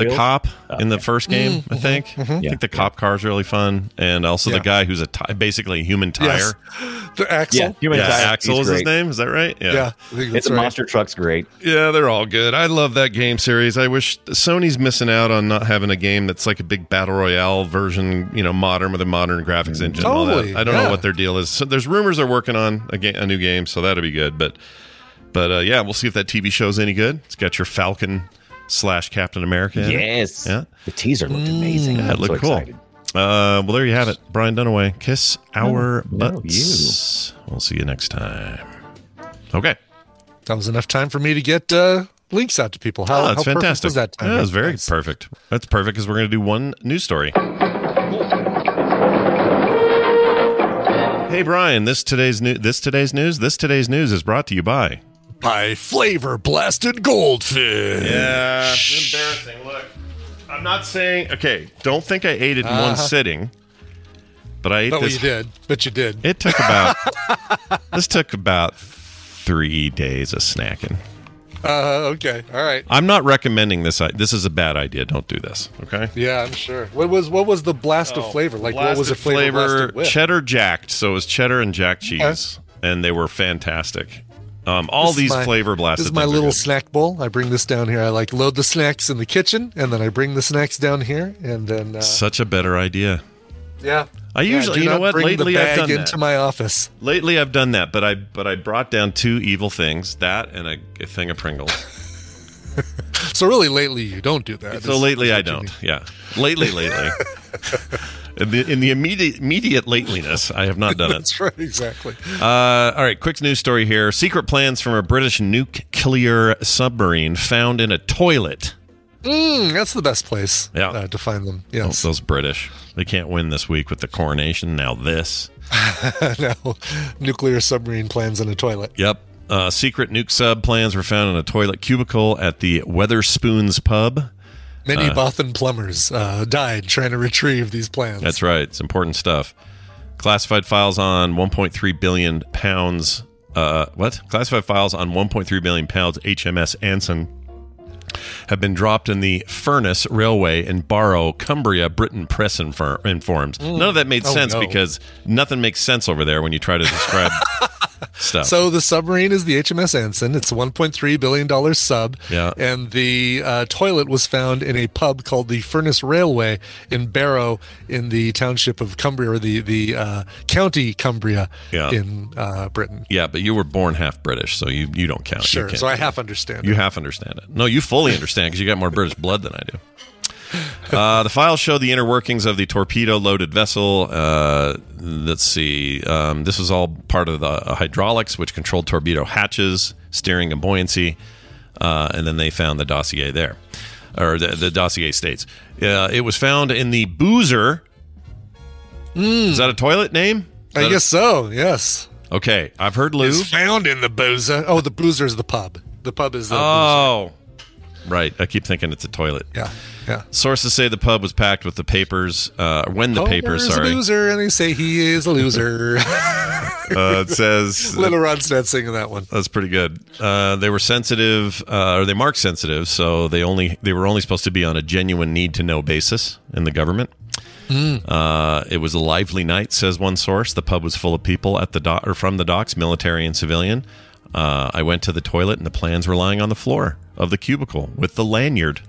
the first game, I think. Mm-hmm. I think the cop car is really fun, and also the guy who's basically a human tire. Yes. The Axel. Yeah, human tire. Axel is his name. Is that right? Yeah. It's right. Monster Truck's great. Yeah, they're all good. I love that game series. I wish Sony's missing out on not having a game that's like a big battle royale version, modern with a modern graphics engine. Totally. And all that. I don't know what their deal is. So there's rumors they're working on a new game, so that'll be good, but. But, yeah, we'll see if that TV show's any good. It's got your Falcon slash Captain America. Yes. Yeah. The teaser looked amazing. Yeah, it looked so cool. Excited. Well, there you have it. Brian Dunaway. Kiss our butts. No, we'll see you next time. Okay. That was enough time for me to get links out to people. How that's fantastic. Was that time? Yeah, that was very perfect. That's perfect because we're going to do one news story. Hey Brian, this today's news is brought to you by Flavor Blasted Goldfish. Yeah, it's embarrassing. Look, I'm not saying okay. Don't think I ate it in one sitting, but I ate this. You did, but you did. It took about 3 days of snacking. Okay, all right. I'm not recommending this. This is a bad idea. Don't do this. Okay. Yeah, I'm sure. What was the blast of flavor? Like what was the flavor? Cheddar jacked. So it was cheddar and jack cheese, and they were fantastic. All these flavor blasted. This is my little snack bowl. I bring this down here. I like load the snacks in the kitchen, and then I bring the snacks down here, and then. Such a better idea. Yeah. I usually, you know what? Lately, I've done that. My office. Lately, I've done that, but I brought down two evil things, that and a thing of Pringles. So really, lately you don't do that. So lately, I don't. Yeah, lately. in the immediate lateliness, I have not done it. That's right, exactly. All right, quick news story here: secret plans from a British nuclear submarine found in a toilet. That's the best place to find them. Yes. Oh, those British. They can't win this week with the coronation. Now this. No. Nuclear submarine plans in a toilet. Yep. Secret nuke sub plans were found in a toilet cubicle at the Weatherspoons pub. Many Bothan plumbers died trying to retrieve these plans. That's right. It's important stuff. Classified files on 1.3 billion pounds. What? Classified files on 1.3 billion pounds HMS Anson have been dropped in the Furness Railway in Barrow, Cumbria, Britain, press informs. None of that made sense because nothing makes sense over there when you try to describe stuff. So the submarine is the HMS Anson. It's a $1.3 billion sub. Yeah. And the toilet was found in a pub called the Furness Railway in Barrow in the township of Cumbria, or the county Cumbria in Britain. Yeah, but you were born half British, so you don't count. Sure, so I half understand it. You half understand it. No, you fully understand because you got more British blood than I do. The files show the inner workings of the torpedo-loaded vessel. Let's see. This was all part of the hydraulics, which controlled torpedo hatches, steering, and buoyancy. And then they found the dossier there. Or the dossier states. It was found in the Boozer. Is that a toilet name? I guess so, yes. Okay, I've heard Lou. It's found in the Boozer. Oh, the Boozer is the pub. The pub is the Boozer. Oh, right. I keep thinking it's a toilet. Yeah. Yeah. Sources say the pub was packed with the papers. When the papers, sorry. A loser, and they say he is a loser. It says Little Ronstadt singing that one. That's pretty good. They were sensitive, or they marked sensitive, so they were only supposed to be on a genuine need to know basis in the government. It was a lively night, says one source. The pub was full of people at the dock or from the docks, military and civilian. I went to the toilet, and the plans were lying on the floor of the cubicle with the lanyard.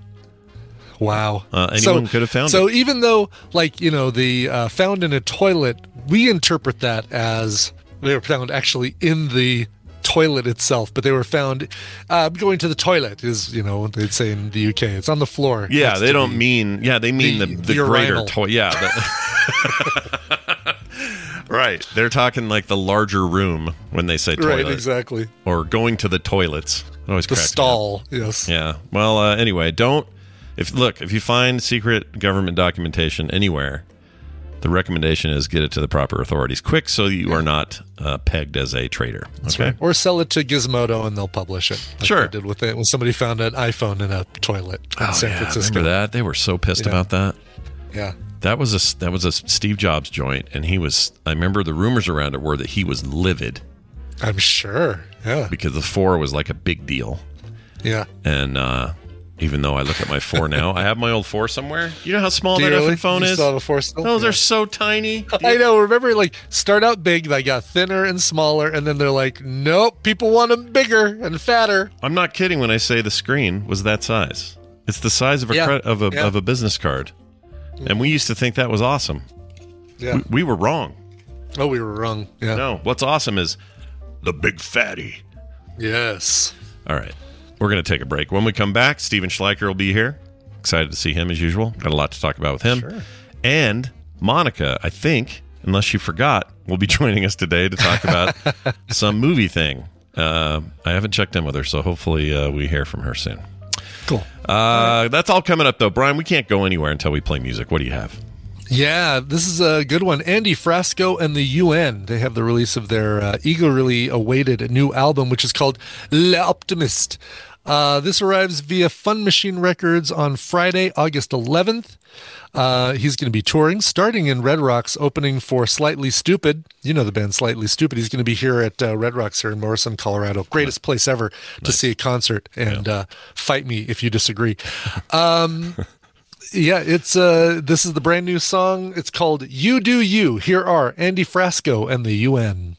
Wow. Anyone could have found it. So even though, like, you know, the found in a toilet, we interpret that as they were found actually in the toilet itself, but they were found going to the toilet is, you know, what they'd say in the UK. It's on the floor. Yeah, they don't mean, yeah, they mean the greater toilet. Yeah. Right. They're talking like the larger room when they say toilet. Right, exactly. Or going to the toilets. It always cracks me up. The stall, yes. Yeah. Well, anyway, don't. If you find secret government documentation anywhere, the recommendation is get it to the proper authorities quick so you are not pegged as a traitor. That's okay? Right. Or sell it to Gizmodo and they'll publish it. Like sure. They did with it when somebody found an iPhone in a toilet in San Francisco. Remember that? They were so pissed about that. Yeah. That was a Steve Jobs joint, and I remember the rumors around it were that he was livid. I'm sure. Yeah. Because the 4 was like a big deal. Yeah. And even though I look at my 4 now, I have my old 4 somewhere. You know how small that effing phone is? You still have a 4 still? No, they're so tiny. I know. Remember, like, start out big, they got thinner and smaller, and then they're like, nope, people want them bigger and fatter. I'm not kidding when I say the screen was that size. It's the size of a business card, and we used to think that was awesome. Yeah, we were wrong. Oh, we were wrong. Yeah. No, what's awesome is the big fatty. Yes. All right. We're going to take a break. When we come back, Steven Schleicher will be here. Excited to see him as usual. Got a lot to talk about with him. Sure. And Monica, I think, unless you forgot, will be joining us today to talk about some movie thing. I haven't checked in with her, so hopefully we hear from her soon. Cool. That's all coming up, though. Brian, we can't go anywhere until we play music. What do you have? Yeah, this is a good one. Andy Frasco and the UN. They have the release of their eagerly awaited new album, which is called L'Optimiste. This arrives via Fun Machine Records on Friday, August 11th. He's going to be touring, starting in Red Rocks, opening for Slightly Stupid. You know the band Slightly Stupid. He's going to be here at Red Rocks here in Morrison, Colorado. Greatest place ever to see a concert. And fight me if you disagree. Yeah, it's this is the brand new song. It's called You Do You. Here are Andy Frasco and the UN.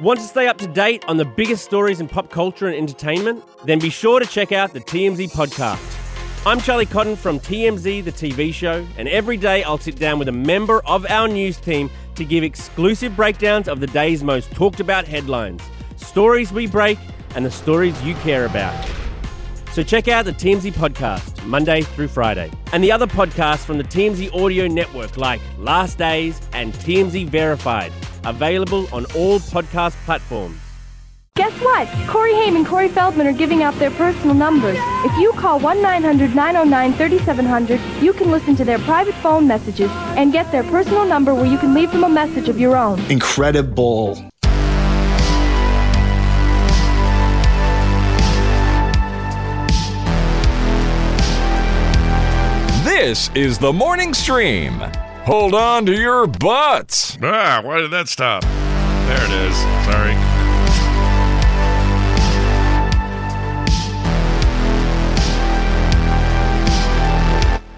Want to stay up to date on the biggest stories in pop culture and entertainment? Then be sure to check out the TMZ podcast. I'm Charlie Cotton from TMZ, the TV show, and every day I'll sit down with a member of our news team to give exclusive breakdowns of the day's most talked about headlines, stories we break, and the stories you care about. So check out the TMZ podcast, Monday through Friday, and the other podcasts from the TMZ audio network like Last Days and TMZ Verified, available on all podcast platforms. Guess what? Corey Haim and Corey Feldman are giving out their personal numbers. If you call 1-900-909-3700, you can listen to their private phone messages and get their personal number where you can leave them a message of your own. Incredible. This is The Morning Stream. Hold on to your butts. Ah, why did that stop? There it is. Sorry.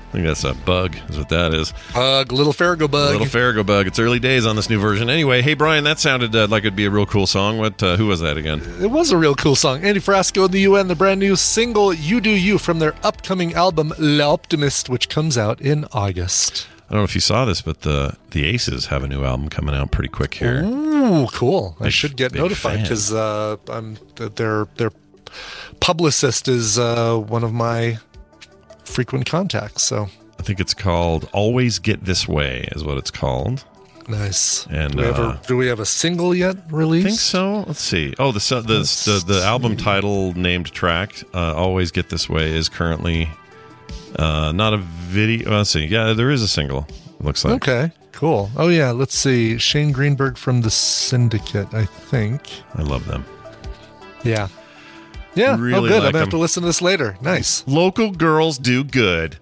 I think that's a bug, is what that is. Little Farrago bug. Little Farrago bug. It's early days on this new version. Anyway, hey, Brian, that sounded like it'd be a real cool song. What? Who was that again? It was a real cool song. Andy Frasco and the UN, the brand new single You Do You from their upcoming album, L'Optimist, which comes out in August. I don't know if you saw this, but the Aces have a new album coming out pretty quick here. Ooh, cool. I should get notified because their publicist is one of my frequent contacts. So I think it's called Always Get This Way is what it's called. Nice. And do we have a single yet released? I think so. Let's see. Oh, the album title named track Always Get This Way is currently not a video. Let's see. Yeah, there is a single, it looks like. Okay, cool. Oh yeah, let's see. Shane Greenberg from the Syndicate, I think. I love them. Yeah. Yeah, really. Oh, good. Like I'm going to have to listen to this later. Nice. Local girls do good.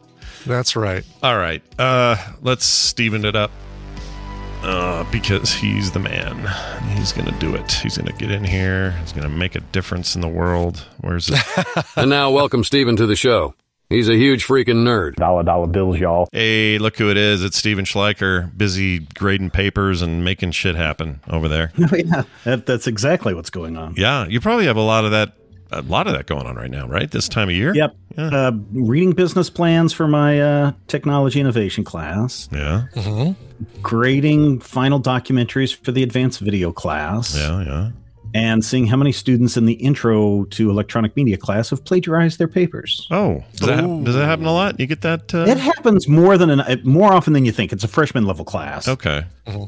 That's right. All right. Let's Steven it up because he's the man. He's going to do it. He's going to get in here. He's going to make a difference in the world. Where's it? And now welcome Steven to the show. He's a huge freaking nerd. Dollar bills, y'all. Hey, look who it is. It's Steven Schleicher, busy grading papers and making shit happen over there. Oh, yeah. That's exactly what's going on. Yeah. You probably have a lot of that going on right now, right? This time of year? Yep. Yeah. Reading business plans for my technology innovation class. Yeah. Mm-hmm. Grading final documentaries for the advanced video class. Yeah. And seeing how many students in the intro to electronic media class have plagiarized their papers. Oh. Does that happen a lot? You get that? It happens more often than you think. It's a freshman level class. Okay.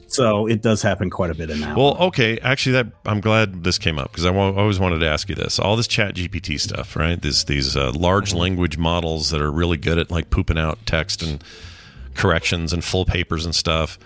So it does happen quite a bit in that. Well, okay. Actually, I'm glad this came up because I always wanted to ask you this. All this chat GPT stuff, right? These large language models that are really good at like pooping out text and corrections and full papers and stuff.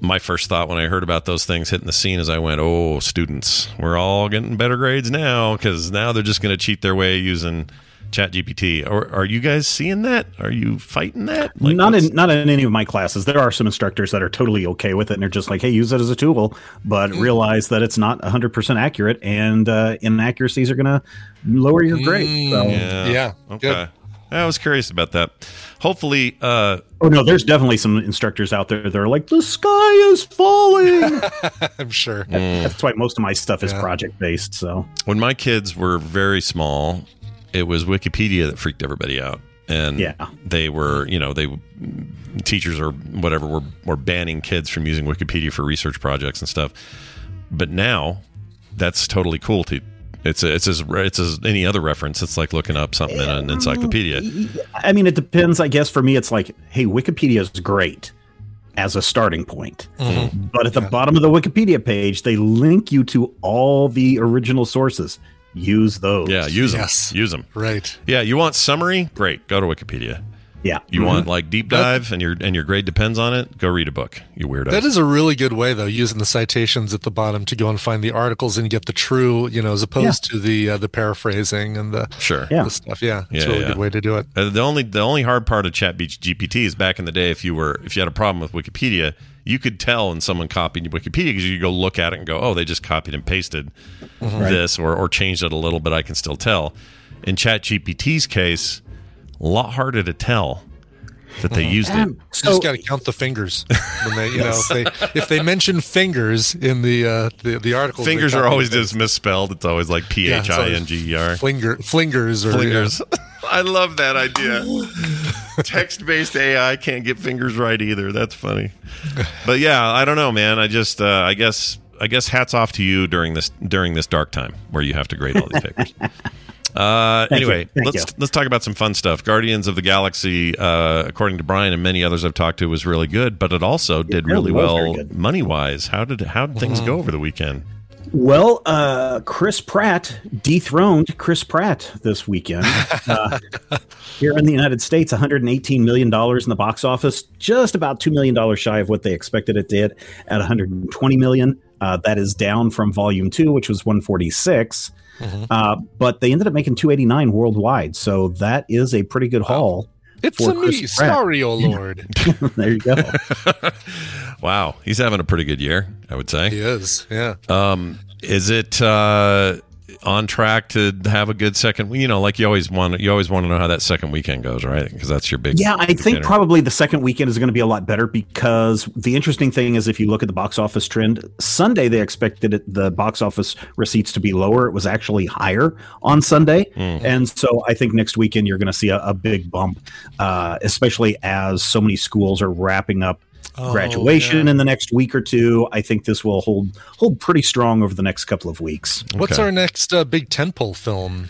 My first thought when I heard about those things hitting the scene is I went, oh, students, we're all getting better grades now because now they're just going to cheat their way using ChatGPT. Or are you guys seeing that? Are you fighting that? Like, not in any of my classes. There are some instructors that are totally okay with it and they're just like, hey, use it as a tool, but realize that it's not 100% accurate and inaccuracies are going to lower your grade. So. Yeah. Okay. Good. I was curious about that. Hopefully. Oh, no, there's definitely some instructors out there that are like, the sky is falling. I'm sure. That's why most of my stuff is project based. So when my kids were very small, it was Wikipedia that freaked everybody out. And they were, teachers or whatever were banning kids from using Wikipedia for research projects and stuff. But now that's totally cool to. It's as any other reference. It's like looking up something in an encyclopedia. I mean, it depends. I guess for me, it's like, hey, Wikipedia is great as a starting point. Mm-hmm. But at the bottom of the Wikipedia page, they link you to all the original sources. Use those. Yeah, use them. Use them. Right. Yeah, you want summary? Great. Go to Wikipedia. Yeah. You want like deep dive and your grade depends on it? Go read a book, you weirdo. That is a really good way though, using the citations at the bottom to go and find the articles and get the true, as opposed to the paraphrasing and the stuff. Yeah. It's a really good way to do it. The only hard part of ChatGPT is back in the day if you had a problem with Wikipedia, you could tell when someone copied Wikipedia because you could go look at it and go, oh, they just copied and pasted this or changed it a little, but I can still tell. In ChatGPT's case, a lot harder to tell that they used it. So, you just got to count the fingers. When they, if they mention fingers in the article, fingers are always just misspelled. It's always like PHINGER. Flingers. Flingers. I love that idea. Text-based AI can't get fingers right either. That's funny. But yeah, I don't know, man. I just, I guess, hats off to you during this dark time where you have to grade all these papers. Anyway, let's talk about some fun stuff. Guardians of the Galaxy, according to Brian and many others I've talked to, was really good, but it also did really well money-wise. How did things go over the weekend? Well, Chris Pratt dethroned Chris Pratt this weekend. Here in the United States, $118 million in the box office, just about $2 million shy of what they expected it did at $120 million. That is down from Volume 2, which was $146 million. Mm-hmm. But they ended up making $289 million worldwide. So that is a pretty good haul. It's a me, sorry, oh Lord. There you go. Wow, he's having a pretty good year, I would say. He is, yeah. Is it on track to have a good second? You know, like you always want to know how that second weekend goes, right? Because that's your big. Yeah, I think probably the second weekend is going to be a lot better, because the interesting thing is, if you look at the box office trend, Sunday they expected the box office receipts to be lower. It was actually higher on Sunday, and so I think next weekend you're going to see a big bump, especially as so many schools are wrapping up. Graduation in the next week or two. I think this will hold pretty strong over the next couple of weeks. Okay. What's our next big tentpole film?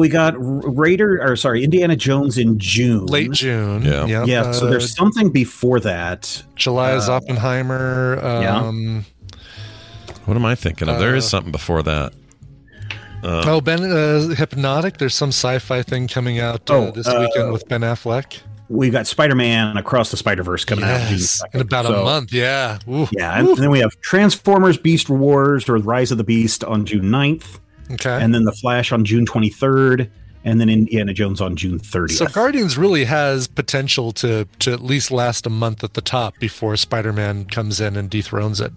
We got Indiana Jones in June. Late June. Yeah. Yep. Yeah, so there's something before that. July is Oppenheimer. What am I thinking of? There is something before that. Hypnotic. There's some sci-fi thing coming out this weekend with Ben Affleck. We've got Spider-Man Across the Spider-Verse coming out in about a month. Yeah. Ooh. Yeah. And then we have Transformers Beast Wars or Rise of the Beast on June 9th. Okay. And then The Flash on June 23rd. And then Indiana Jones on June 30th. So Guardians really has potential to at least last a month at the top before Spider-Man comes in and dethrones it.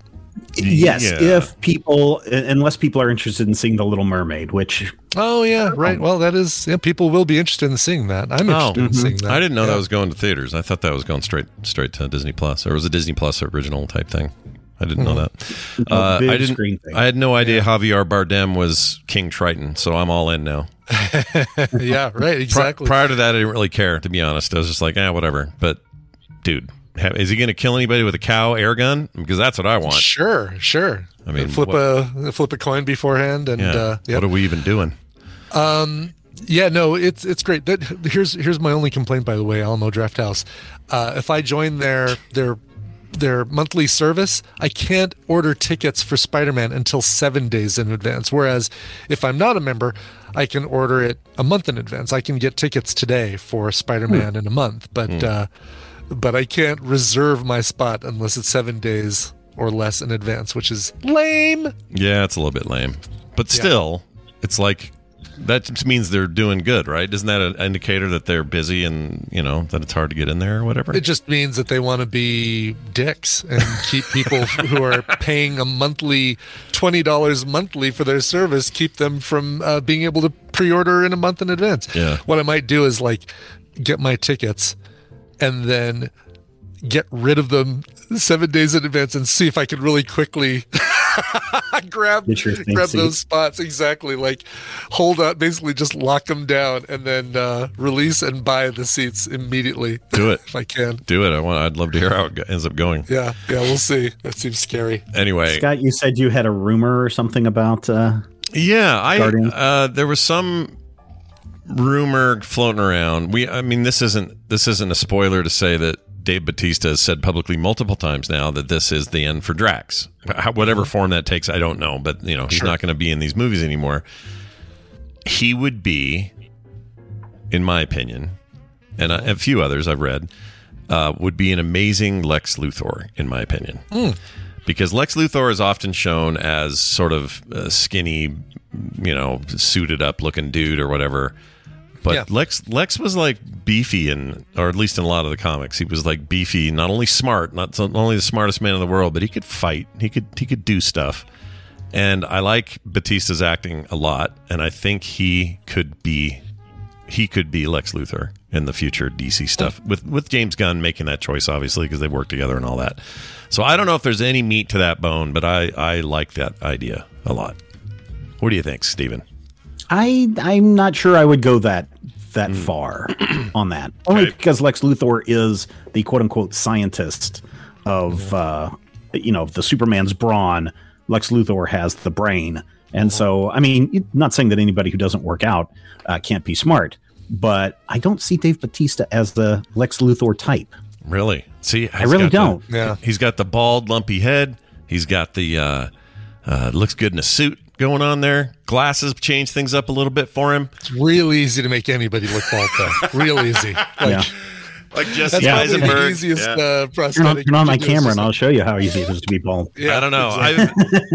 Yes, yeah. Unless people are interested in seeing The Little Mermaid, which... Oh, yeah, right. Well, that is... Yeah, people will be interested in seeing that. I'm interested in seeing that. I didn't know that was going to theaters. I thought that was going straight to Disney Plus. Or was a Disney Plus original type thing. I didn't know that. I had no idea Javier Bardem was King Triton, so I'm all in now. Yeah, right, exactly. Prior to that, I didn't really care, to be honest. I was just like, whatever. But, dude... Is he going to kill anybody with a cow air gun? Because that's what I want. Sure. I mean, flip a coin beforehand, and what are we even doing? Yeah, no, it's great. Here's my only complaint, by the way, Alamo Drafthouse. If I join their monthly service, I can't order tickets for Spider-Man until 7 days in advance. Whereas if I'm not a member, I can order it a month in advance. I can get tickets today for Spider-Man in a month, but I can't reserve my spot unless it's 7 days or less in advance, which is lame. Yeah, it's a little bit lame. But still, it's like, that just means they're doing good, right? Isn't that an indicator that they're busy and, you know, that it's hard to get in there or whatever? It just means that they want to be dicks and keep people who are paying a monthly, $20 monthly for their service, keep them from being able to pre-order in a month in advance. Yeah. What I might do is, like, get my tickets and then get rid of them 7 days in advance and see if I can really quickly grab those spots. Exactly. Like, hold out, basically just lock them down, and then release and buy the seats immediately. Do it. If I can. Do it. I'd love to hear how it ends up going. Yeah. Yeah. We'll see. That seems scary. Anyway. Scott, you said you had a rumor or something about Guardians. There was some rumor floating around. This isn't a spoiler to say that Dave Bautista has said publicly multiple times now that this is the end for Drax. Whatever form that takes, I don't know, but you know, he's not going to be in these movies anymore. He would be, in my opinion, and a few others I've read, would be an amazing Lex Luthor, in my opinion. Because Lex Luthor is often shown as sort of skinny, you know, suited up looking dude or whatever. But Lex was like beefy, or at least in a lot of the comics, he was like beefy. Not only smart, not only the smartest man in the world, but he could fight. He could do stuff. And I like Batista's acting a lot, and I think he could be Lex Luthor in the future DC stuff with James Gunn making that choice, obviously, because they work together and all that. So I don't know if there's any meat to that bone, but I like that idea a lot. What do you think, Steven? I'm not sure I would go that far on that. Only because Lex Luthor is the quote-unquote scientist of, the Superman's brawn. Lex Luthor has the brain. And so, I mean, not saying that anybody who doesn't work out can't be smart, but I don't see Dave Bautista as the Lex Luthor type. Really? See, I really don't. He's got the bald, lumpy head. He's got the Looks good in a suit going on there. Glasses change things up a little bit for him. It's real easy to make anybody look bald, though. Real easy. Like Jesse Eisenberg. That's the easiest prosthetic. Turn on my camera and I'll show you how easy it is to be bald. Yeah, I don't know.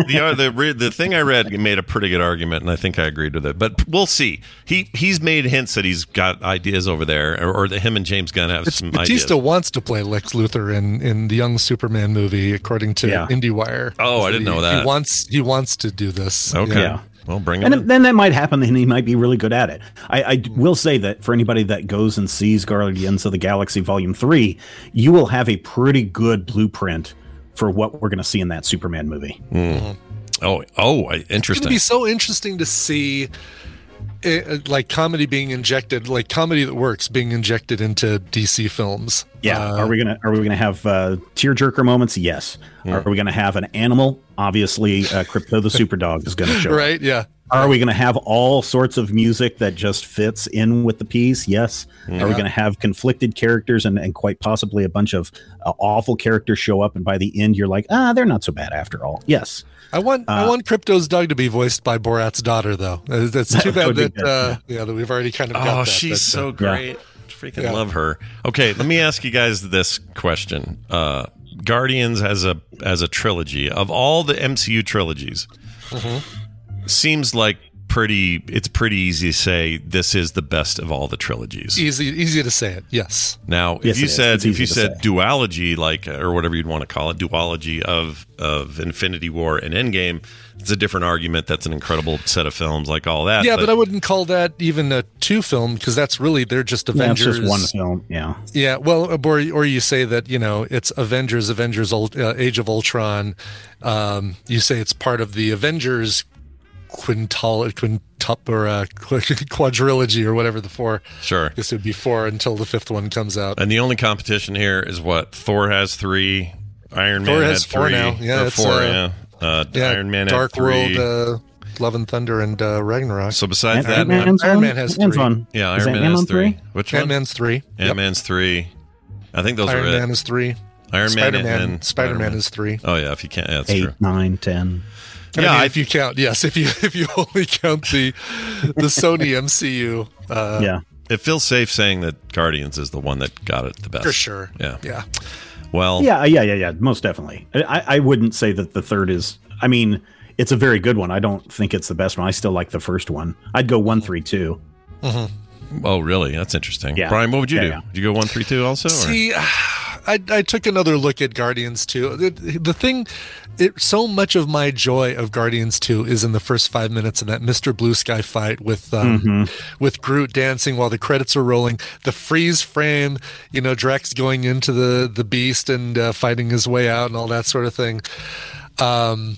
Exactly. The thing I read made a pretty good argument, and I think I agreed with it. But we'll see. He's made hints that he's got ideas over there, or that him and James Gunn have some ideas. Batista wants to play Lex Luthor in the Young Superman movie, according to IndieWire. Oh, I didn't know that. He wants to do this. Okay. Yeah. Well, bring him in. Then that might happen, and he might be really good at it. I will say that for anybody that goes and sees Guardians of the Galaxy Volume 3, you will have a pretty good blueprint for what we're going to see in that Superman movie. Mm. Oh, interesting. It's going to be so interesting to see comedy that works being injected into DC films. Yeah. Are we gonna have tearjerker moments? Yes. Yeah. Are we gonna have an animal? Obviously, Crypto the Superdog is gonna show. Right. Yeah. Are we gonna have all sorts of music that just fits in with the piece? Yes. Yeah. Are we gonna have conflicted characters and quite possibly a bunch of awful characters show up, and by the end you're like, they're not so bad after all. Yes. I want Crypto's dog to be voiced by Borat's daughter, though. It's too bad that we've already kind of got that. Oh, she's so great. Yeah. Freaking love her. Okay, let me ask you guys this question. Guardians as a trilogy, of all the MCU trilogies, seems like it's pretty easy to say this is the best of all the trilogies. Easy to say it. Yes. Now, if you said duology, like, or whatever you'd want to call it, duology of Infinity War and Endgame, it's a different argument. That's an incredible set of films, like all that. Yeah, but I wouldn't call that even a two film, because that's really, they're just Avengers. That's just one film. Yeah. Yeah. Well, or you say that, it's Avengers, Age of Ultron. You say it's part of the Avengers quadrilogy, or whatever the four. Sure. This would be four until the fifth one comes out. And the only competition here is what? Thor has three. Iron Man has three. Now. Yeah, Iron Man Dark had three. World, Love and Thunder, and Ragnarok. So besides that, Iron Man has three. One. Yeah, Iron Man has three. Which one? Ant-Man's three. Ant-Man's three. I think those are it. Iron Man is three. Spider-Man is three. Oh, yeah, if you can't. Yeah, that's 8, 9, 10. Yeah, I mean, if you count, yes. If you only count the Sony MCU, it feels safe saying that Guardians is the one that got it the best for sure. Yeah, yeah. Well, yeah. Most definitely. I wouldn't say that the third is. I mean, it's a very good one. I don't think it's the best one. I still like the first one. I'd go 1, 3, 2. Mm-hmm. Oh, really? That's interesting. Yeah. Brian, what would you do? Yeah. Would you go 1, 3, 2 also? See, I took another look at Guardians 2. The thing. So much of my joy of Guardians 2 is in the first 5 minutes of that Mr. Blue Sky fight with Groot dancing while the credits are rolling. The freeze frame, Drax going into the beast and fighting his way out and all that sort of thing. I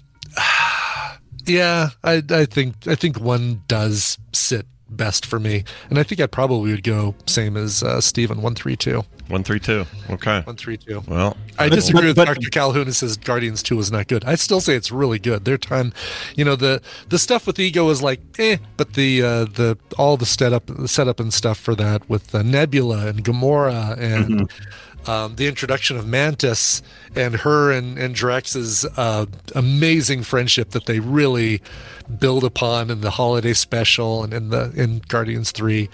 think one does sit best for me, and I think I probably would go same as Steven, 1, 3, 2. 1, 3, 2. Okay. 1, 3, 2. Well, I disagree with Dr. Calhoun who says Guardians 2 is not good. I still say it's really good. Their time, the stuff with Ego is like, but the all the setup and stuff for that with Nebula and Gamora and the introduction of Mantis and her and Drax's amazing friendship that they really build upon in the holiday special and in Guardians 3.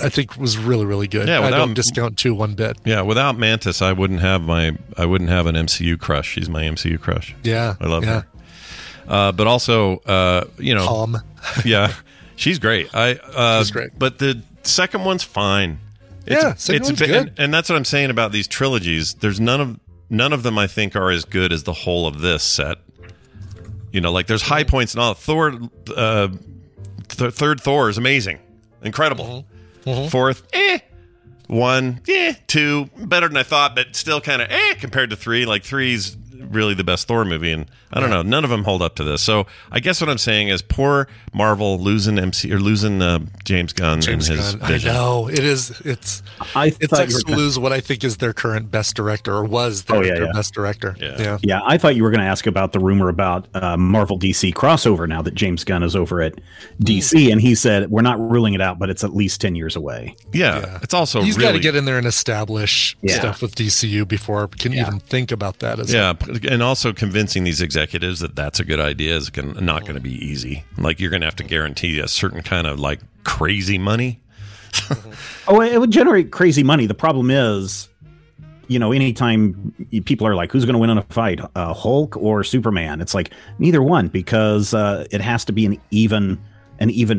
I think was really, really good. Yeah, I don't discount 2 one bit. Yeah, without Mantis, I wouldn't have an MCU crush. She's my MCU crush. Yeah, I love her. But also, Palm. Yeah, she's great. She's great. But the second one's fine. It's good. And that's what I'm saying about these trilogies. There's none of them I think are as good as the whole of this set. Like there's high points and all. Thor, third Thor is amazing, incredible. Mm-hmm. Mm-hmm. Fourth, 1, 2, better than I thought, but still kind of compared to 3. Like 3's really the best Thor movie, and I don't know, none of them hold up to this. So I guess what I'm saying is, poor Marvel losing James Gunn and his vision. I know it is. It's like to lose what I think is their current best director, or was their best director. Yeah. I thought you were going to ask about the rumor about Marvel DC crossover now that James Gunn is over at DC, and he said we're not ruling it out, but it's at least 10 years away. Yeah. It's also he's got to get in there and establish stuff with DCU before we can even think about that. As and also convincing these executives that that's a good idea is not going to be easy. Like, you're going to have to guarantee a certain kind of like crazy money. Oh, it would generate crazy money. The problem is, you know, anytime people are like, who's going to win in a fight, Hulk or Superman? It's like neither one, because it has to be an even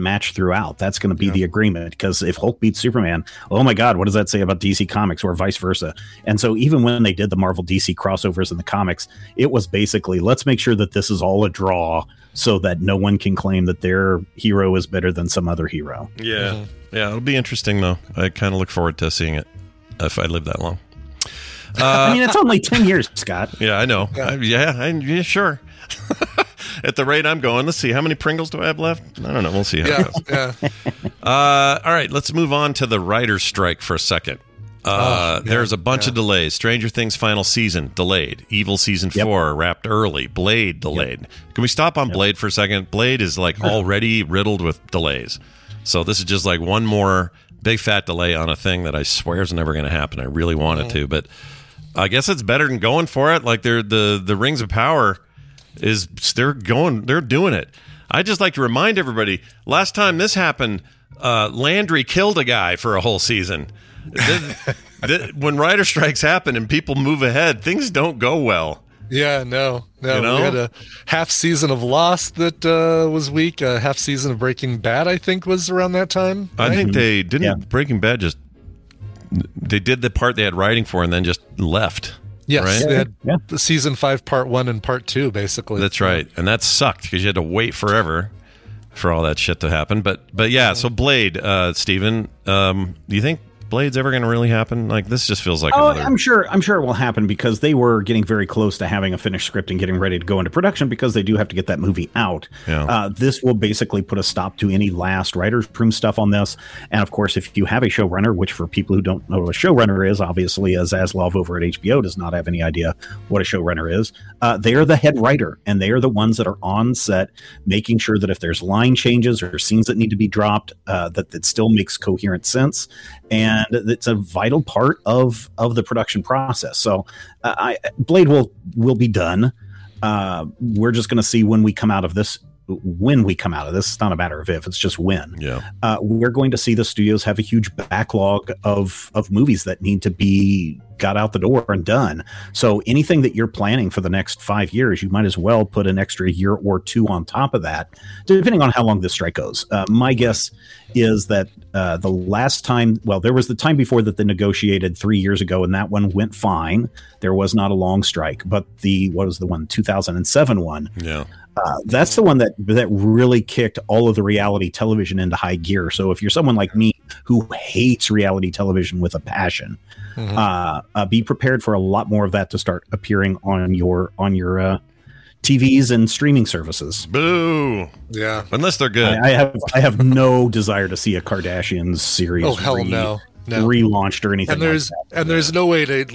match throughout. That's going to be the agreement, because if Hulk beats Superman, oh my God, what does that say about DC Comics, or vice versa? And so even when they did the Marvel DC crossovers in the comics, it was basically, let's make sure that this is all a draw so that no one can claim that their hero is better than some other hero. Yeah. Mm-hmm. Yeah. It'll be interesting though. I kind of look forward to seeing it if I live that long. I mean, it's only 10 years, Scott. Yeah, I know. Yeah, sure. At the rate I'm going, let's see, how many Pringles do I have left? I don't know. We'll see how it goes. All right, let's move on to the writer's strike for a second. There's a bunch of delays. Stranger Things final season delayed. Evil season 4 wrapped early. Blade delayed. Can we stop on Blade for a second? Blade is like already riddled with delays. So this is just like one more big fat delay on a thing that I swear is never going to happen. I really wanted to, but I guess it's better than going for it. Like the Rings of Power is they're doing it. I just like to remind everybody, last time this happened, Landry killed a guy for a whole season. When writer strikes happen and people move ahead, things don't go well. Yeah, no. You know? We had a half season of Lost that was weak. A half season of Breaking Bad, I think, was around that time. Right? I think they didn't. Yeah. Breaking Bad they did the part they had writing for and then just left. Yes, right? They had season 5, part 1 and part 2, basically. That's right, and that sucked because you had to wait forever for all that shit to happen. But yeah, so Blade, Stephen, do you think Blade's ever going to really happen? Like, this just feels like another... I'm sure it will happen, because they were getting very close to having a finished script and getting ready to go into production, because they do have to get that movie out. Yeah. This will basically put a stop to any last writer's room stuff on this. And of course, if you have a showrunner, which for people who don't know what a showrunner is, obviously, as Aslov over at HBO does not have any idea what a showrunner is, they are the head writer, and they are the ones that are on set making sure that if there's line changes or scenes that need to be dropped, that still makes coherent sense. And it's a vital part of the production process. So Blade will be done. We're just going to see when we come out of this. It's not a matter of if, it's just when. We're going to see the studios have a huge backlog of movies that need to be got out the door and done. So anything that you're planning for the next 5 years, you might as well put an extra year or two on top of that, depending on how long this strike goes. My guess is that the last time, there was the time before that they negotiated 3 years ago, and that one went fine. There was not a long strike, but what was the one? 2007 one. Yeah. That's the one that really kicked all of the reality television into high gear. So if you're someone like me who hates reality television with a passion, be prepared for a lot more of that to start appearing on your TVs and streaming services. Boo! Yeah, unless they're good. I have no desire to see a Kardashians series. Oh hell no. relaunched or anything. And there's no way to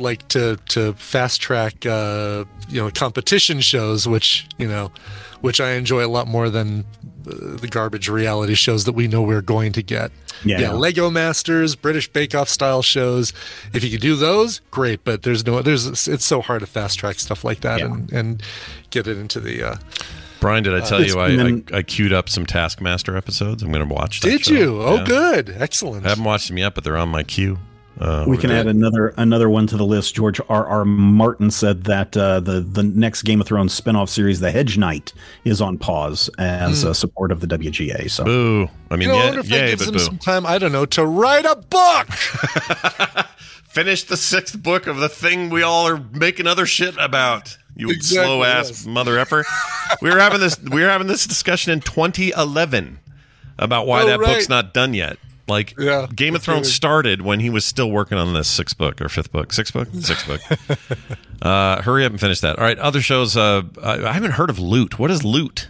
to fast track competition shows, which I enjoy a lot more than the garbage reality shows that we know we're going to get. Yeah, Lego Masters, British Bake Off style shows. If you could do those, great. But it's so hard to fast track stuff like that and get it into the. Brian, did I tell you I queued up some Taskmaster episodes? I'm going to watch that show. Did you? Oh, good. Excellent. I haven't watched them yet, but they're on my queue. We can add another one to the list. George R.R. Martin said that the next Game of Thrones spinoff series, The Hedge Knight, is on pause as a support of the WGA. So, boo! I mean, I wonder if that gives them some time. I don't know, to write a book. Finish the 6th book of the thing we all are making other shit about. You slow ass mother effer. We were having this discussion in 2011 about why that book's not done yet. Like Game of Thrones started when he was still working on this 6th book. Hurry up and finish that. All right, other shows. I haven't heard of Loot. What is Loot?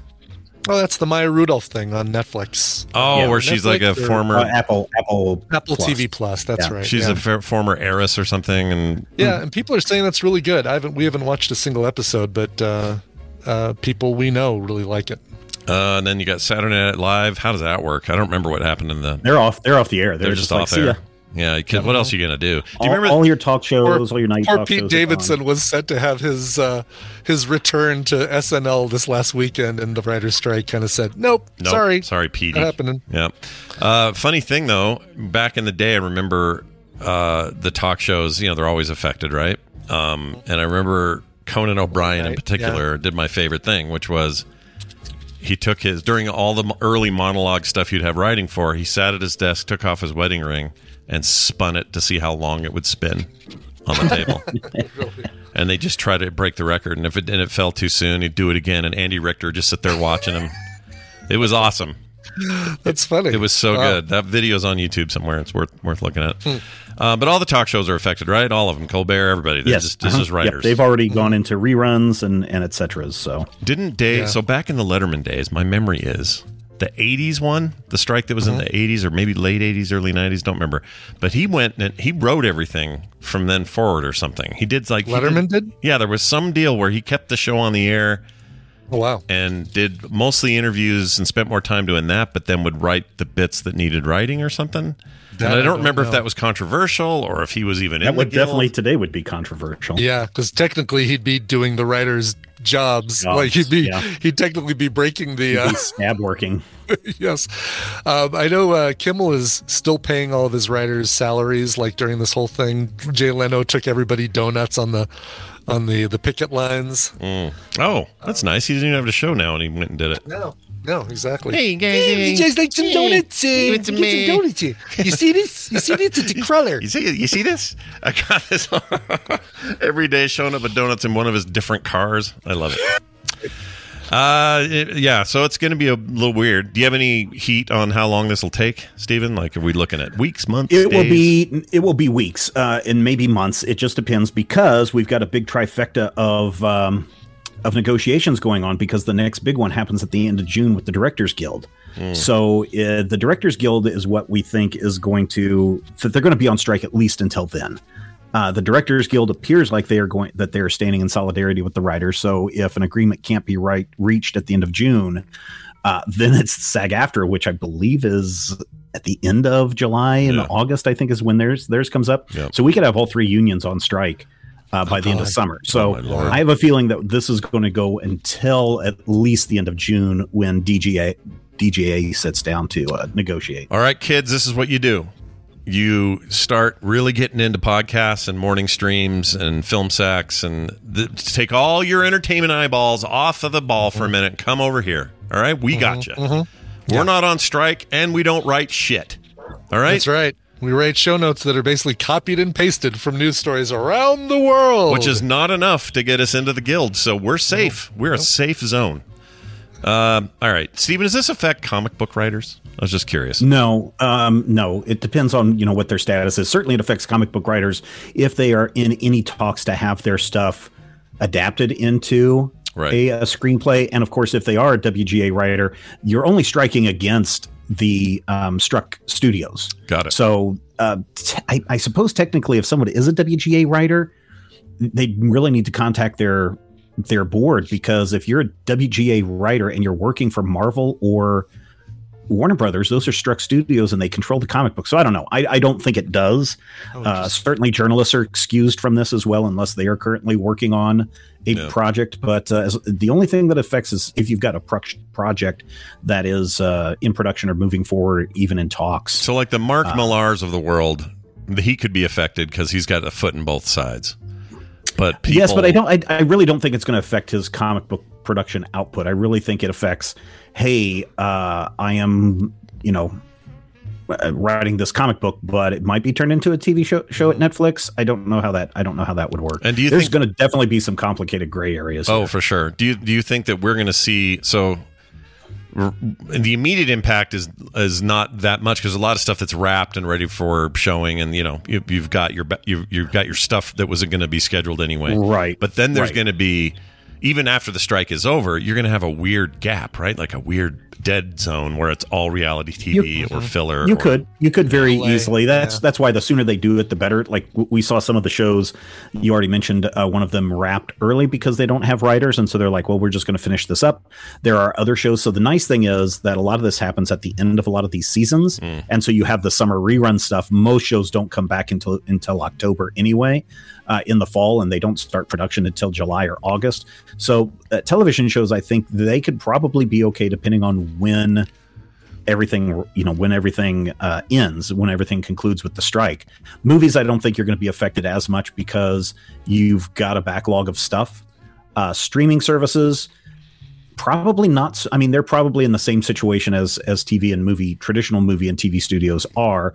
Oh, that's the Maya Rudolph thing on Netflix. Oh, where she's like a former Apple Plus. TV Plus. That's right. She's a former heiress or something, and and people are saying that's really good. We haven't watched a single episode, but people we know really like it. And then you got Saturday Night Live. How does that work? I don't remember what happened in the. They're off the air. They're just off air. Yeah, because what else are you gonna do? Do you remember all your talk shows, all your night talk shows? Pete Davidson was set to have his return to SNL this last weekend, and the writer's strike kind of said, "Nope, sorry, Pete." Not happening. Yeah. Funny thing though, back in the day, I remember the talk shows. You know, they're always affected, right? And I remember Conan O'Brien in particular did my favorite thing, which was. He took his, during all the early monologue stuff you'd have writing for, he sat at his desk, took off his wedding ring, and spun it to see how long it would spin on the table. And they just tried to break the record. And if it fell too soon, he'd do it again. And Andy Richter would just sit there watching him. It was awesome. That's funny. It was so good. That video's on YouTube somewhere. It's worth looking at. But all the talk shows are affected, right? All of them. Colbert, everybody. Yes. This is writers. Yep. They've already gone into reruns and et cetera. So. Didn't Dave... Yeah. So back in the Letterman days, my memory is the 80s one, the strike that was in the 80s or maybe late 80s, early 90s, don't remember. But he went and he wrote everything from then forward or something. He did like... Letterman did? Yeah, there was some deal where he kept the show on the air... Oh, wow. And did mostly interviews and spent more time doing that, but then would write the bits that needed writing or something. That, and I don't remember if that was controversial or if he was even in the guild. Definitely today would be controversial. Yeah, because technically he'd be doing the writers' jobs. Like he'd technically be breaking the stab working. Yes, I know Kimmel is still paying all of his writers' salaries. Like during this whole thing, Jay Leno took everybody donuts on the picket lines. Oh, that's nice. He doesn't even have a show now, and he went and did it. No, exactly. Hey, guys. Hey, you guys like some donuts? Get some donuts here. You see this? It's a crawler. You see this? I got this every day showing up with donuts in one of his different cars. I love it. So it's going to be a little weird. Do you have any heat on how long this will take, Stephen? Like, are we looking at weeks, months? It will be weeks, and maybe months. It just depends because we've got a big trifecta of negotiations going on because the next big one happens at the end of June with the Directors Guild. So the Directors Guild is what we think is going to that they're going to be on strike at least until then. The Directors Guild appears like they are standing in solidarity with the writers. So if an agreement can't be reached at the end of June, then it's SAG-AFTRA, which I believe is at the end of July and August. I think is when theirs comes up. Yep. So we could have all three unions on strike by the end of summer. So I have a feeling that this is going to go until at least the end of June when DGA sits down to negotiate. All right, kids, this is what you do. You start really getting into podcasts and morning streams and film sacks and take all your entertainment eyeballs off of the ball for a minute and come over here. All right? We got you. Mm-hmm. We're not on strike and we don't write shit. All right? That's right. We write show notes that are basically copied and pasted from news stories around the world. Which is not enough to get us into the guild. So we're safe. We're a safe zone. All right, Stephen, does this affect comic book writers? I was just curious. No, it depends on, what their status is. Certainly it affects comic book writers if they are in any talks to have their stuff adapted into a screenplay. And of course, if they are a WGA writer, you're only striking against the struck studios. Got it. So I suppose technically if someone is a WGA writer, they really need to contact their board, because if you're a WGA writer and you're working for Marvel or Warner Brothers, those are struck studios and they control the comic book. So I don't know. I don't think it does. Certainly journalists are excused from this as well, unless they are currently working on a project. But the only thing that affects is if you've got a project that is in production or moving forward, even in talks. So like the Mark Millars of the world, he could be affected because he's got a foot in both sides. But people... Yes, but I really don't think it's going to affect his comic book production output. I really think it affects, hey, I am, writing this comic book, but it might be turned into a TV show at Netflix. I don't know how that would work. And there's going to definitely be some complicated gray areas. Oh, for sure. Do you think that we're going to see the immediate impact is not that much because a lot of stuff that's wrapped and ready for showing, and you've got your stuff that wasn't going to be scheduled anyway, right? But then there's going to be even after the strike is over, you're going to have a weird gap, right? Like a weird dead zone where it's all reality TV or filler. You could very easily. That's why the sooner they do it, the better. Like we saw some of the shows you already mentioned, one of them wrapped early because they don't have writers. And so they're like, well, we're just going to finish this up. There are other shows. So the nice thing is that a lot of this happens at the end of a lot of these seasons. Mm. And so you have the summer rerun stuff. Most shows don't come back until October anyway. In the fall, and they don't start production until July or August. So television shows, I think they could probably be okay depending on when everything, when everything ends, when everything concludes with the strike. Movies, I don't think you're going to be affected as much because you've got a backlog of stuff. Streaming services, probably not. I mean, they're probably in the same situation as TV and movie, traditional movie and TV studios are.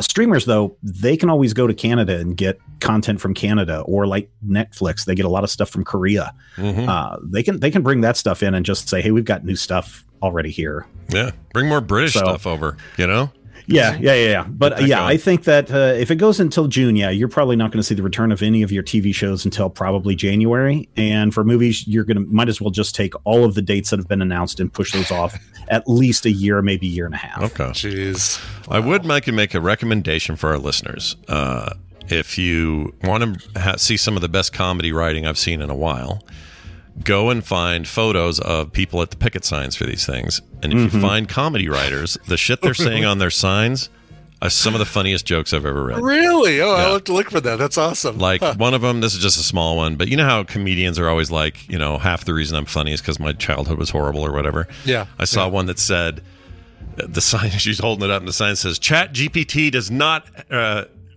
Streamers, though, they can always go to Canada and get content from Canada, or like Netflix, they get a lot of stuff from Korea. Mm-hmm. They can bring that stuff in and just say, hey, we've got new stuff already here. Yeah, bring more British stuff over, Yeah. But I think that if it goes until June, you're probably not going to see the return of any of your TV shows until probably January. And for movies, you're going to might as well just take all of the dates that have been announced and push those off at least a year, maybe year and a half. Okay. Jeez. Wow. I would make a recommendation for our listeners. If you want to see some of the best comedy writing I've seen in a while, go and find photos of people at the picket signs for these things. And if you find comedy writers, the shit they're saying on their signs are some of the funniest jokes I've ever read. Really? Oh, yeah. I'll have to look for that. That's awesome. Like one of them, this is just a small one, but you know how comedians are always like, half the reason I'm funny is because my childhood was horrible or whatever. Yeah. I saw one that said, she's holding it up and the sign says, ChatGPT does not...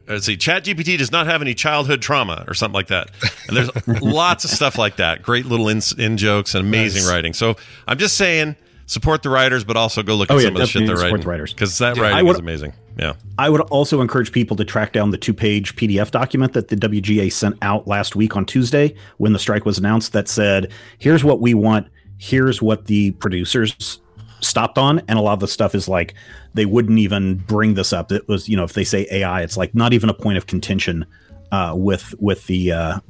ChatGPT does not have any childhood trauma or something like that. And there's lots of stuff like that. Great little in jokes and amazing writing. So I'm just saying, support the writers, but also go look at some of the shit they're writing. Support the writers. Because that writing is amazing. Yeah. I would also encourage people to track down the 2-page PDF document that the WGA sent out last week on Tuesday when the strike was announced that said, here's what we want. Here's what the producers stopped on. And a lot of the stuff is like, they wouldn't even bring this up. It was, if they say AI, it's like not even a point of contention with the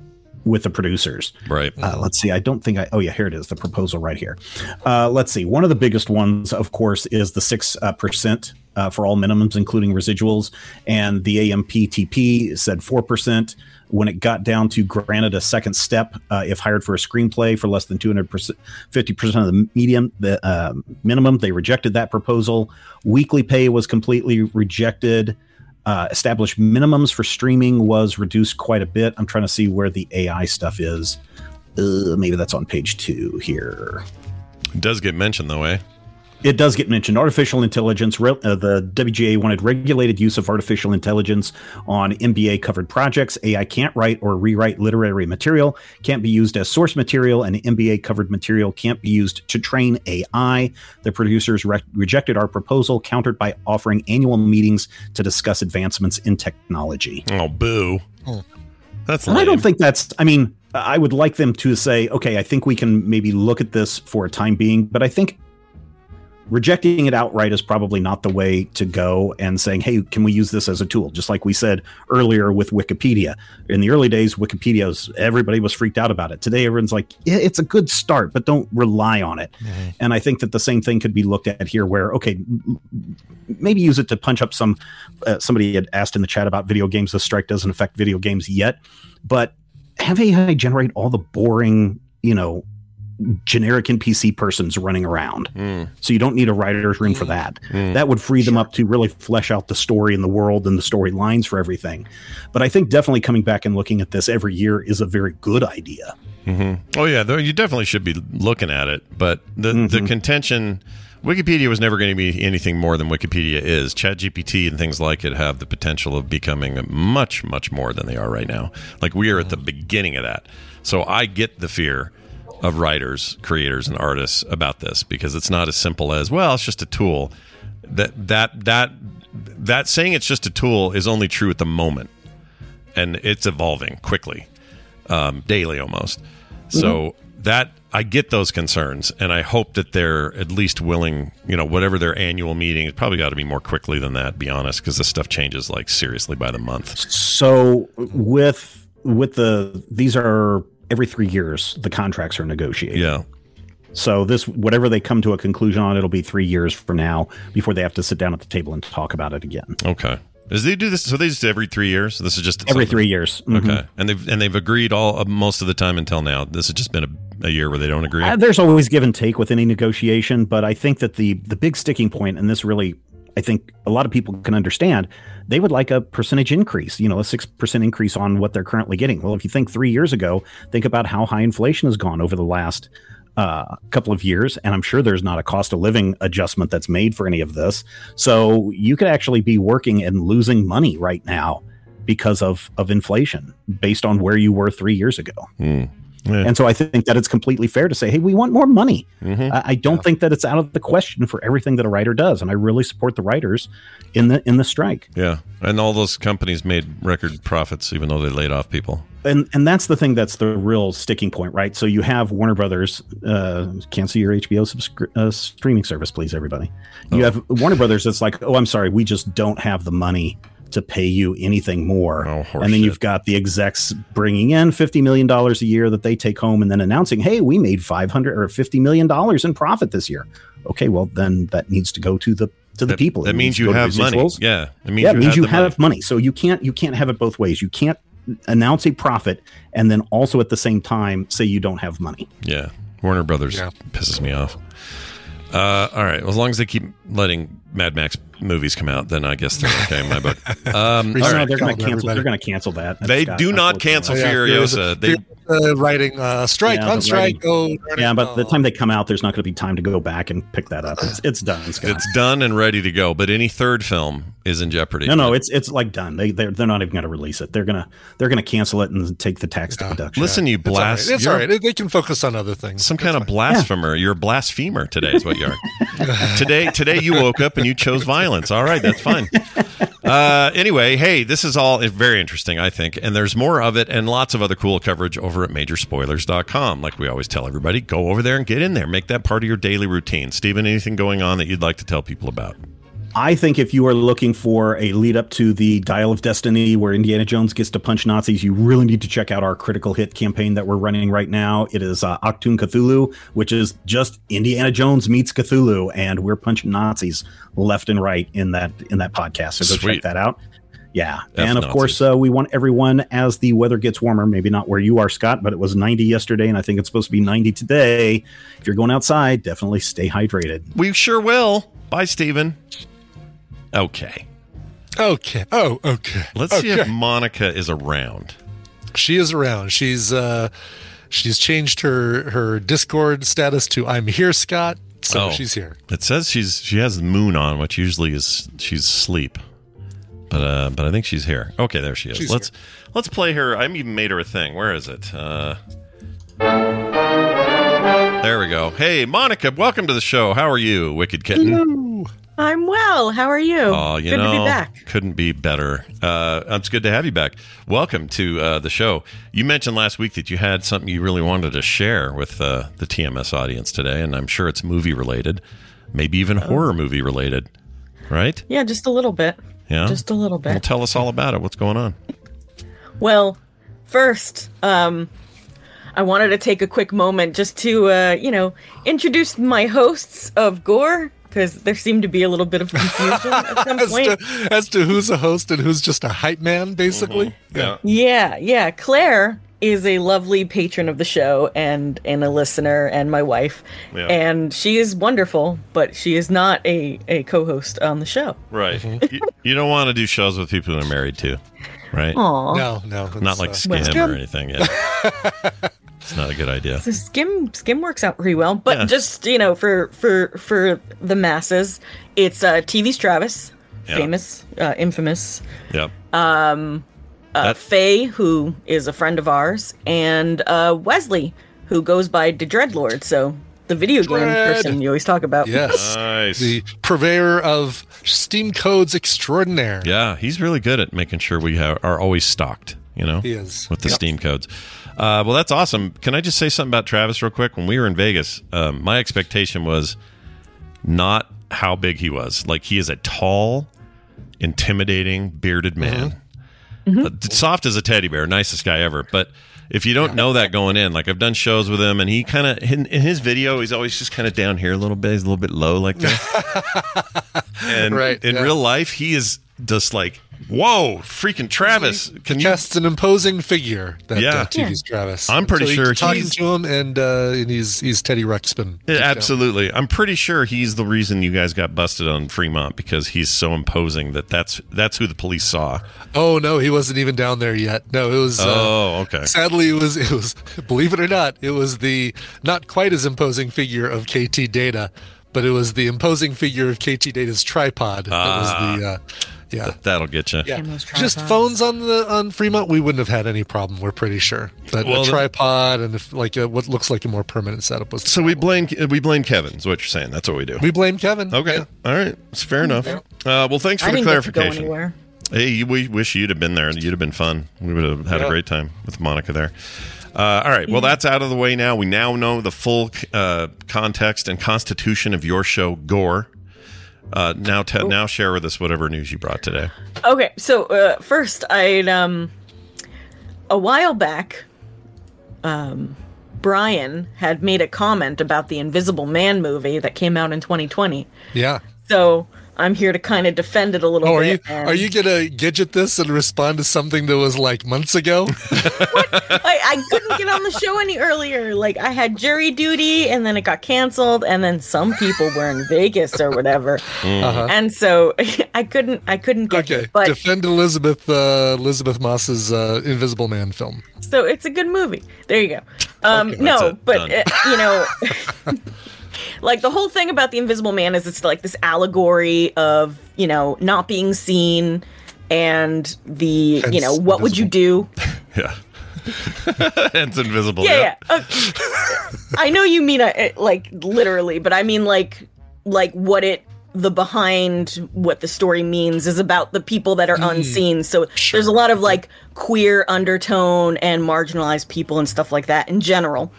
producers. Right. Let's see. I don't think here it is. The proposal right here. Let's see. One of the biggest ones, of course, is the 6% for all minimums, including residuals. And the AMPTP said 4%. When it got down to granted a second step, if hired for a screenplay for less than 250% of the minimum, they rejected that proposal. Weekly pay was completely rejected. Established minimums for streaming was reduced quite a bit. I'm trying to see where the AI stuff is. Maybe that's on page 2 here. It does get mentioned though, eh? It does get mentioned. Artificial intelligence. The WGA wanted regulated use of artificial intelligence on MBA-covered projects. AI can't write or rewrite literary material, can't be used as source material, and MBA-covered material can't be used to train AI. The producers rejected our proposal, countered by offering annual meetings to discuss advancements in technology. Oh, boo. That's lame. I don't think that's... I mean, I would like them to say, okay, I think we can maybe look at this for a time being, but I think... rejecting it outright is probably not the way to go, and saying, hey, can we use this as a tool? Just like we said earlier with Wikipedia. In the early days, everybody was freaked out about it. Today, everyone's like, yeah, it's a good start, but don't rely on it. Mm-hmm. And I think that the same thing could be looked at here where, okay, maybe use it to punch up some, somebody had asked in the chat about video games. The strike doesn't affect video games yet, but have AI generate all the boring, generic NPC persons running around. Mm. So you don't need a writer's room for that. Mm. That would free them up to really flesh out the story and the world and the storylines for everything. But I think definitely coming back and looking at this every year is a very good idea. Mm-hmm. Oh yeah, though you definitely should be looking at it. But the contention, Wikipedia was never going to be anything more than Wikipedia is. ChatGPT and things like it have the potential of becoming much, much more than they are right now. Like we are at the beginning of that. So I get the fear of writers, creators, and artists about this, because it's not as simple as, well, it's just a tool. That saying it's just a tool is only true at the moment, and it's evolving quickly, daily almost. Mm-hmm. So that I get those concerns, and I hope that they're at least willing, whatever their annual meeting, it's probably got to be more quickly than that, be honest, because this stuff changes seriously by the month. So with these are every 3 years, the contracts are negotiated. Yeah. So this, whatever they come to a conclusion on, it'll be 3 years from now before they have to sit down at the table and talk about it again. Okay. Does they do this? So they just do every 3 years. So this is just every 3 years. Mm-hmm. Okay. And they've agreed all most of the time until now. This has just been a year where they don't agree. There's always give and take with any negotiation, but I think that the big sticking point, and this really, I think a lot of people can understand, they would like a percentage increase, a 6% increase on what they're currently getting. Well, if you think 3 years ago, think about how high inflation has gone over the last couple of years, and I'm sure there's not a cost of living adjustment that's made for any of this. So you could actually be working and losing money right now because of inflation based on where you were 3 years ago. Mm. Yeah. And so I think that it's completely fair to say, hey, we want more money. Mm-hmm. I don't think that it's out of the question for everything that a writer does. And I really support the writers in the strike. Yeah. And all those companies made record profits, even though they laid off people. And that's the thing that's the real sticking point, right? So you have Warner Brothers, cancel your HBO streaming service, please, everybody. You have Warner Brothers that's like, oh, I'm sorry, we just don't have the money to pay you anything more. Oh, and then you've got the execs bringing in $50 million a year that they take home and then announcing, hey, we made $50 million in profit this year. Okay, well, then that needs to go to the people. That means you have money. Yeah, it means you have money. So you can't have it both ways. You can't announce a profit and then also at the same time say you don't have money. Yeah, Warner Brothers pisses me off. All right, well, as long as they keep letting Mad Max movies come out, then I guess they're okay in my book. Right. They're going to cancel. They're going to cancel that. They do not cancel Furiosa. They're writing strike on strike. But the time they come out, there's not going to be time to go back and pick that up. It's done. Scott. It's done and ready to go. But any third film is in jeopardy. No, it's like done. They're not even going to release it. They're going to cancel it and take the tax deduction. Listen, you blast. It's all right. They can focus on other things. Some kind of blasphemer. You're a blasphemer today. Is what you are. Today you woke up and you chose violence. All right, that's fine. Anyway, hey, this is all very interesting, I think, and there's more of it and lots of other cool coverage over at majorspoilers.com. Like we always tell everybody, go over there and get in there. Make that part of your daily routine. Steven, anything going on that you'd like to tell people about? I think if you are looking for a lead up to the Dial of Destiny where Indiana Jones gets to punch Nazis, you really need to check out our critical hit campaign that we're running right now. It is Octoon Cthulhu, which is just Indiana Jones meets Cthulhu, and we're punching Nazis left and right in that podcast. So go check that out. Yeah. And of course, we want everyone, as the weather gets warmer, maybe not where you are, Scott, but it was 90 yesterday, and I think it's supposed to be 90 today. If you're going outside, definitely stay hydrated. We sure will. Bye, Stephen. Okay. Oh, okay. Let's see if Monica is around. She is around. She's changed her Discord status to I'm here, Scott. So she's here. It says she has the moon on, which usually is she's asleep. But I think she's here. Okay, there she is. Let's play her. I even made her a thing. Where is it? There we go. Hey, Monica, welcome to the show. How are you, Wicked Kitten? Hello. I'm well. How are you? Oh, good to be back. Couldn't be better. It's good to have you back. Welcome to the show. You mentioned last week that you had something you really wanted to share with the TMS audience today, and I'm sure it's movie related, maybe even horror movie related, right? Yeah, just a little bit. Yeah, just a little bit. Well, tell us all about it. What's going on? Well, first, I wanted to take a quick moment just to, introduce my hosts of Gore. Because there seemed to be a little bit of confusion at some point. As to who's a host and who's just a hype man, basically. Mm-hmm. Yeah. Claire is a lovely patron of the show and a listener and my wife. Yeah. And she is wonderful, but she is not a co-host on the show. Right. Mm-hmm. You don't want to do shows with people who are married to, right? Aww. No. Not like Skim or anything yet. It's not a good idea. So Skim works out pretty well, but just for the masses, it's TV's Travis, famous, infamous. Yep. Faye, who is a friend of ours, and Wesley, who goes by the Dreadlord. So the video game person you always talk about. Yes, nice. The purveyor of Steam codes extraordinaire. Yeah, he's really good at making sure we are always stocked. He is with the Steam codes. Well, that's awesome. Can I just say something about Travis real quick? When we were in Vegas, my expectation was not how big he was. Like, he is a tall, intimidating, bearded man. Mm-hmm. Mm-hmm. Soft as a teddy bear, nicest guy ever. But if you don't know that going in, like I've done shows with him, and he kind of in his video, he's always just kind of down here a little bit. He's a little bit low like that. And in real life, he is just like, whoa, freaking Travis! Can casts an imposing figure. TV's Travis. I'm pretty sure he's talking to him, and he's Teddy Ruxpin. Yeah, absolutely, I'm pretty sure he's the reason you guys got busted on Fremont, because he's so imposing that's who the police saw. Oh no, he wasn't even down there yet. No, it was. Oh, okay. Sadly, it was. Believe it or not, it was the not quite as imposing figure of KT Data, but it was the imposing figure of KT Data's tripod. That was the. Yeah, that'll get you. Yeah. Just phones on Fremont, we wouldn't have had any problem. We're pretty sure, but a tripod and what looks like a more permanent setup was. So we blame Kevin. Is what you're saying? That's what we do. We blame Kevin. Okay, all right, it's fair enough. Yeah. Well, thanks for the clarification. Hey, we wish you'd have been there. You'd have been fun. We would have had a great time with Monica there. All right. Well, that's out of the way now. We now know the full context and constitution of your show, Gore. Now share with us whatever news you brought today. Okay, so first, a while back, Brian had made a comment about the Invisible Man movie that came out in 2020. Yeah. So I'm here to kind of defend it a little bit. Are you gonna gidget this and respond to something that was like months ago? What? I couldn't get on the show any earlier. Like I had jury duty, and then it got canceled, and then some people were in Vegas or whatever, and so I couldn't get. Okay, it, but defend Elizabeth Moss's Invisible Man film. So it's a good movie. There you go. Like, the whole thing about The Invisible Man is it's, like, this allegory of, not being seen and the, what invisible. Would you do? Yeah. It's invisible. Yeah. I know you mean, literally, but I mean, like what it... the behind what the story means is about the people that are unseen. So there's a lot of, queer undertone and marginalized people and stuff like that in general.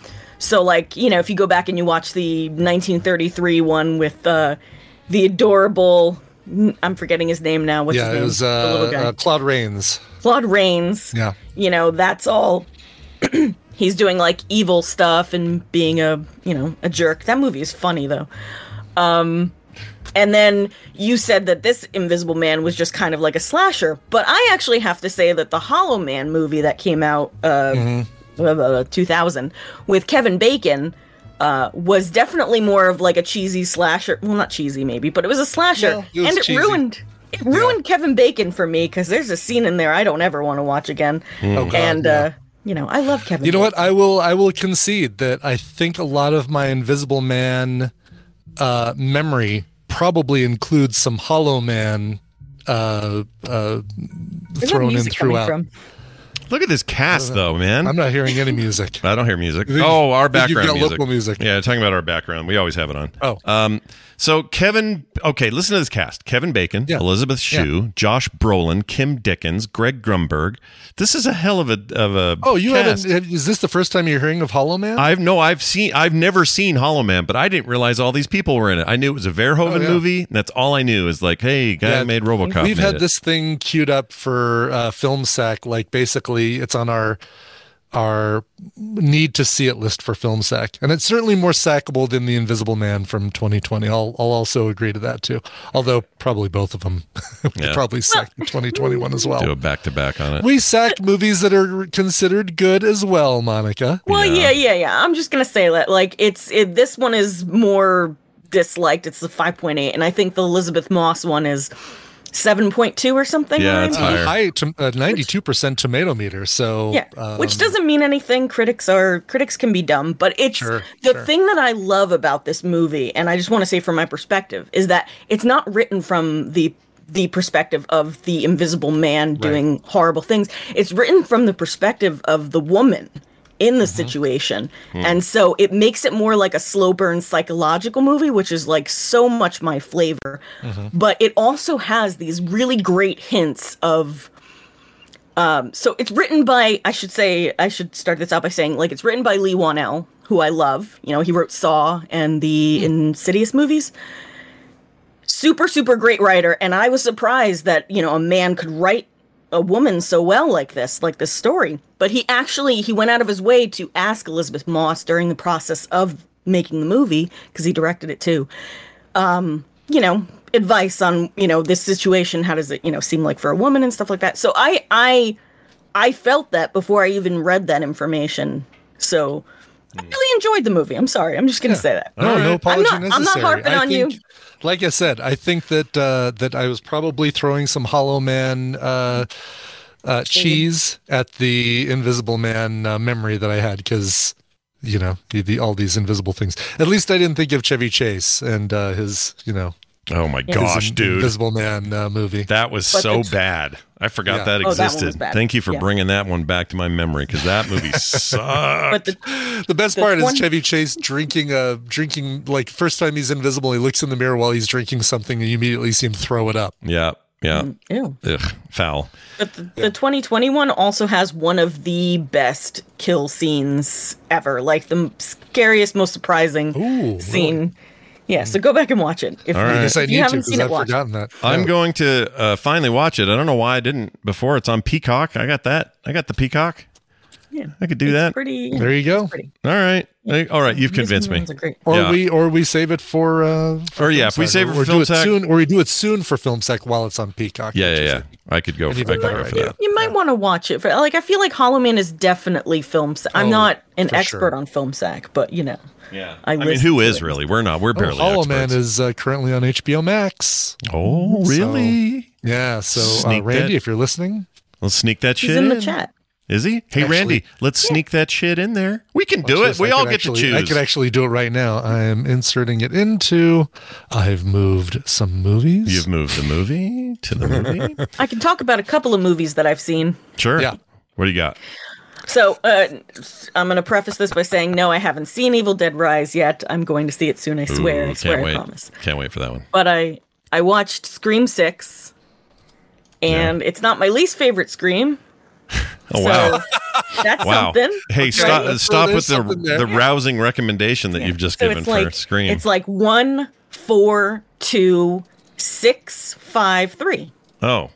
So, if you go back and you watch the 1933 one with the adorable... I'm forgetting his name now. What's his name? It was Claude Rains. Claude Rains. Yeah. That's all. He's doing, evil stuff and being a jerk. That movie is funny, though. And then you said that this Invisible Man was just kind of like a slasher. But I actually have to say that the Hollow Man movie that came out... 2000 with Kevin Bacon was definitely more of a cheesy slasher. Well, not cheesy maybe, but it was a slasher, yeah, and it ruined Kevin Bacon for me, because there's a scene in there I don't ever want to watch again. I love Kevin. You know Bacon. What? I will concede that I think a lot of my Invisible Man memory probably includes some Hollow Man thrown in throughout. Look at this cast, though, man. I'm not hearing any music. I don't hear music. Oh, our background music. You've got local music. Yeah, talking about our background. We always have it on. Oh. So Kevin, listen to this cast. Kevin Bacon, Elizabeth Shue, Josh Brolin, Kim Dickens, Greg Grunberg. This is a hell of a Oh, you cast. Haven't, is this the first time you're hearing of Hollow Man? I've never seen Hollow Man, but I didn't realize all these people were in it. I knew it was a Verhoeven movie, and that's all I knew is hey, guy made RoboCop. We've had this thing queued up for Film Sack, basically it's on our need to see it list for Film Sack, and it's certainly more sackable than The Invisible Man from 2020. I'll also agree to that too, although probably both of them probably sacked in 2021 as well. Do a back-to-back on it. We sacked movies that are considered good as well, Monica. Well, yeah. I'm just gonna say that this one is more disliked. It's the 5.8, and I think the Elizabeth Moss one is 7.2 or something. Yeah, it's higher. High 92% tomato meter. So yeah, which doesn't mean anything. Critics can be dumb, but it's the thing that I love about this movie, and I just want to say from my perspective, is that it's not written from the perspective of the Invisible Man doing horrible things. It's written from the perspective of the woman in the situation, and so it makes it more like a slow burn psychological movie, which is so much my flavor, but it also has these really great hints of so it's written by, I should start this out by saying it's written by Leigh Whannell, who I love. He wrote Saw and the Insidious movies. Super great writer, and I was surprised that a man could write a woman so well like this story. But he actually, he went out of his way to ask Elizabeth Moss during the process of making the movie, because he directed it too, you know, advice on, you know, this situation, how does it, you know, seem like for a woman and stuff like that. So I felt that before I even read that information. So I really enjoyed the movie. I'm sorry. I'm just going to say that. No, no apology necessary. I'm not harping on you. Like I said, I think that that I was probably throwing some Hollow Man cheese at the Invisible Man memory that I had, because, you know, all these invisible things. At least I didn't think of Chevy Chase and his, you know. Oh, my gosh, dude. Invisible Man movie. That was so bad. I forgot that existed. That thank you for bringing that one back to my memory, because that movie sucked. But the best part is Chevy Chase drinking, like, first time he's invisible, he looks in the mirror while he's drinking something, and you immediately see him throw it up. Yeah. Yeah. Ew. Ugh, foul. But the 2021 also has one of the best kill scenes ever. Like, the scariest, most surprising scene. Really? Yeah, so go back and watch it. All right. If you haven't seen it, watch it. I'm going to finally watch it. I don't know why I didn't before. It's on Peacock. I got that. I got the Peacock. Yeah, I could do that. Pretty, there you go. All right. Yeah. All right. You've convinced me. Or we save it for or yeah, if we save it for Film Sec. Or we do it soon for Film Sec while it's on Peacock. Yeah. I could go for that. You might want to watch it. Like, I feel like Hollow Man is definitely Film Sec. I'm not an expert on Film Sec, but, you know. Yeah. I mean, who is really? We're not. We're barely experts. Hollow Man is currently on HBO Max. Oh, really? So, yeah. So, Randy, if you're listening. Let's sneak that shit in. He's in the chat. Is he? Hey, actually, Randy, let's sneak that shit in there. We can do it. We all get to choose. I could actually do it right now. I am inserting it into. I've moved some movies. You've moved the movie to the movie. I can talk about a couple of movies that I've seen. Sure. Yeah. What do you got? So I'm going to preface this by saying, no, I haven't seen Evil Dead Rise yet. I'm going to see it soon. I swear. I swear. I promise. Can't wait for that one. But I watched Scream 6, and it's not my least favorite Scream. Oh, wow. So that's something. Hey, right? Stop with the rousing recommendation that you've just given for Scream. It's like 1, 4, 2, 6, 5, 3. Oh.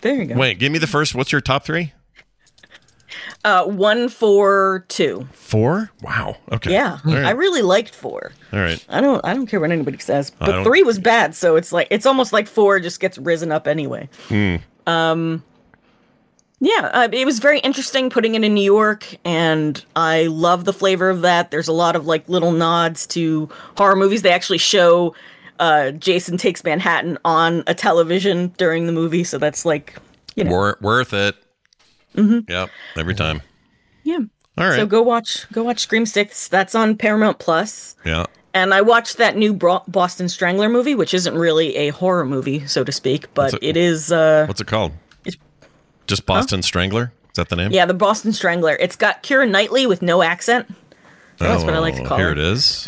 There you go. Wait, give me the first. What's your top three? 1, 4, 2. 4? Wow. Okay. Yeah. Right. I really liked 4. All right. I don't care what anybody says, but 3 was bad, so it's like, it's almost like 4 just gets risen up anyway. Yeah, it was very interesting putting it in New York, and I love the flavor of that. There's a lot of, like, little nods to horror movies. They actually show Jason Takes Manhattan on a television during the movie, so that's, like, you know. Worth it. Mm-hmm. Yep, every time. Yeah. All right. So go watch Scream 6. That's on Paramount+. Yeah. And I watched that new Boston Strangler movie, which isn't really a horror movie, so to speak, but it is... what's it called? Just Boston Strangler? Is that the name? Yeah, the Boston Strangler. It's got Keira Knightley with no accent. That's what I like to call it. Here it is.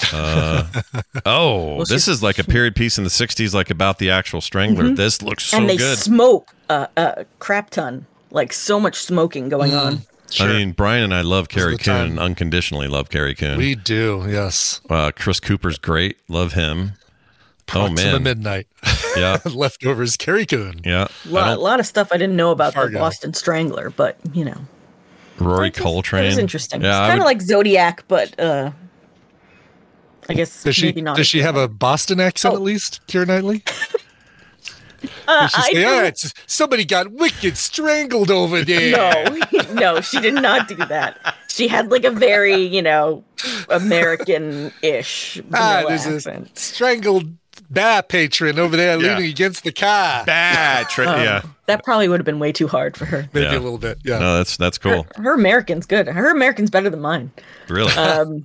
Well, this is like a period piece in the 60s, like about the actual Strangler. Mm-hmm. This looks so good. And they smoke a crap ton. Like, so much smoking going on. Sure. I mean, Brian and I love Carrie Coon. Unconditionally love Carrie Coon. We do, yes. Chris Cooper's great. Love him. Proxima Midnight. Yeah. Leftovers. Carrie Coon. Yeah. A lot of stuff I didn't know about the Boston Strangler, but, you know. Rory Coltrane. It was interesting. Yeah, it's kind of like Zodiac, but I guess maybe not. Does she have a Boston accent at least, Keira Knightley? Somebody got wicked strangled over there. No, she did not do that. She had like a very, you know, American-ish there's accent. A strangled bar patron over there leaning against the car. That probably would have been way too hard for her. Maybe a little bit. Yeah. No, that's cool. Her American's good. Her American's better than mine. Really?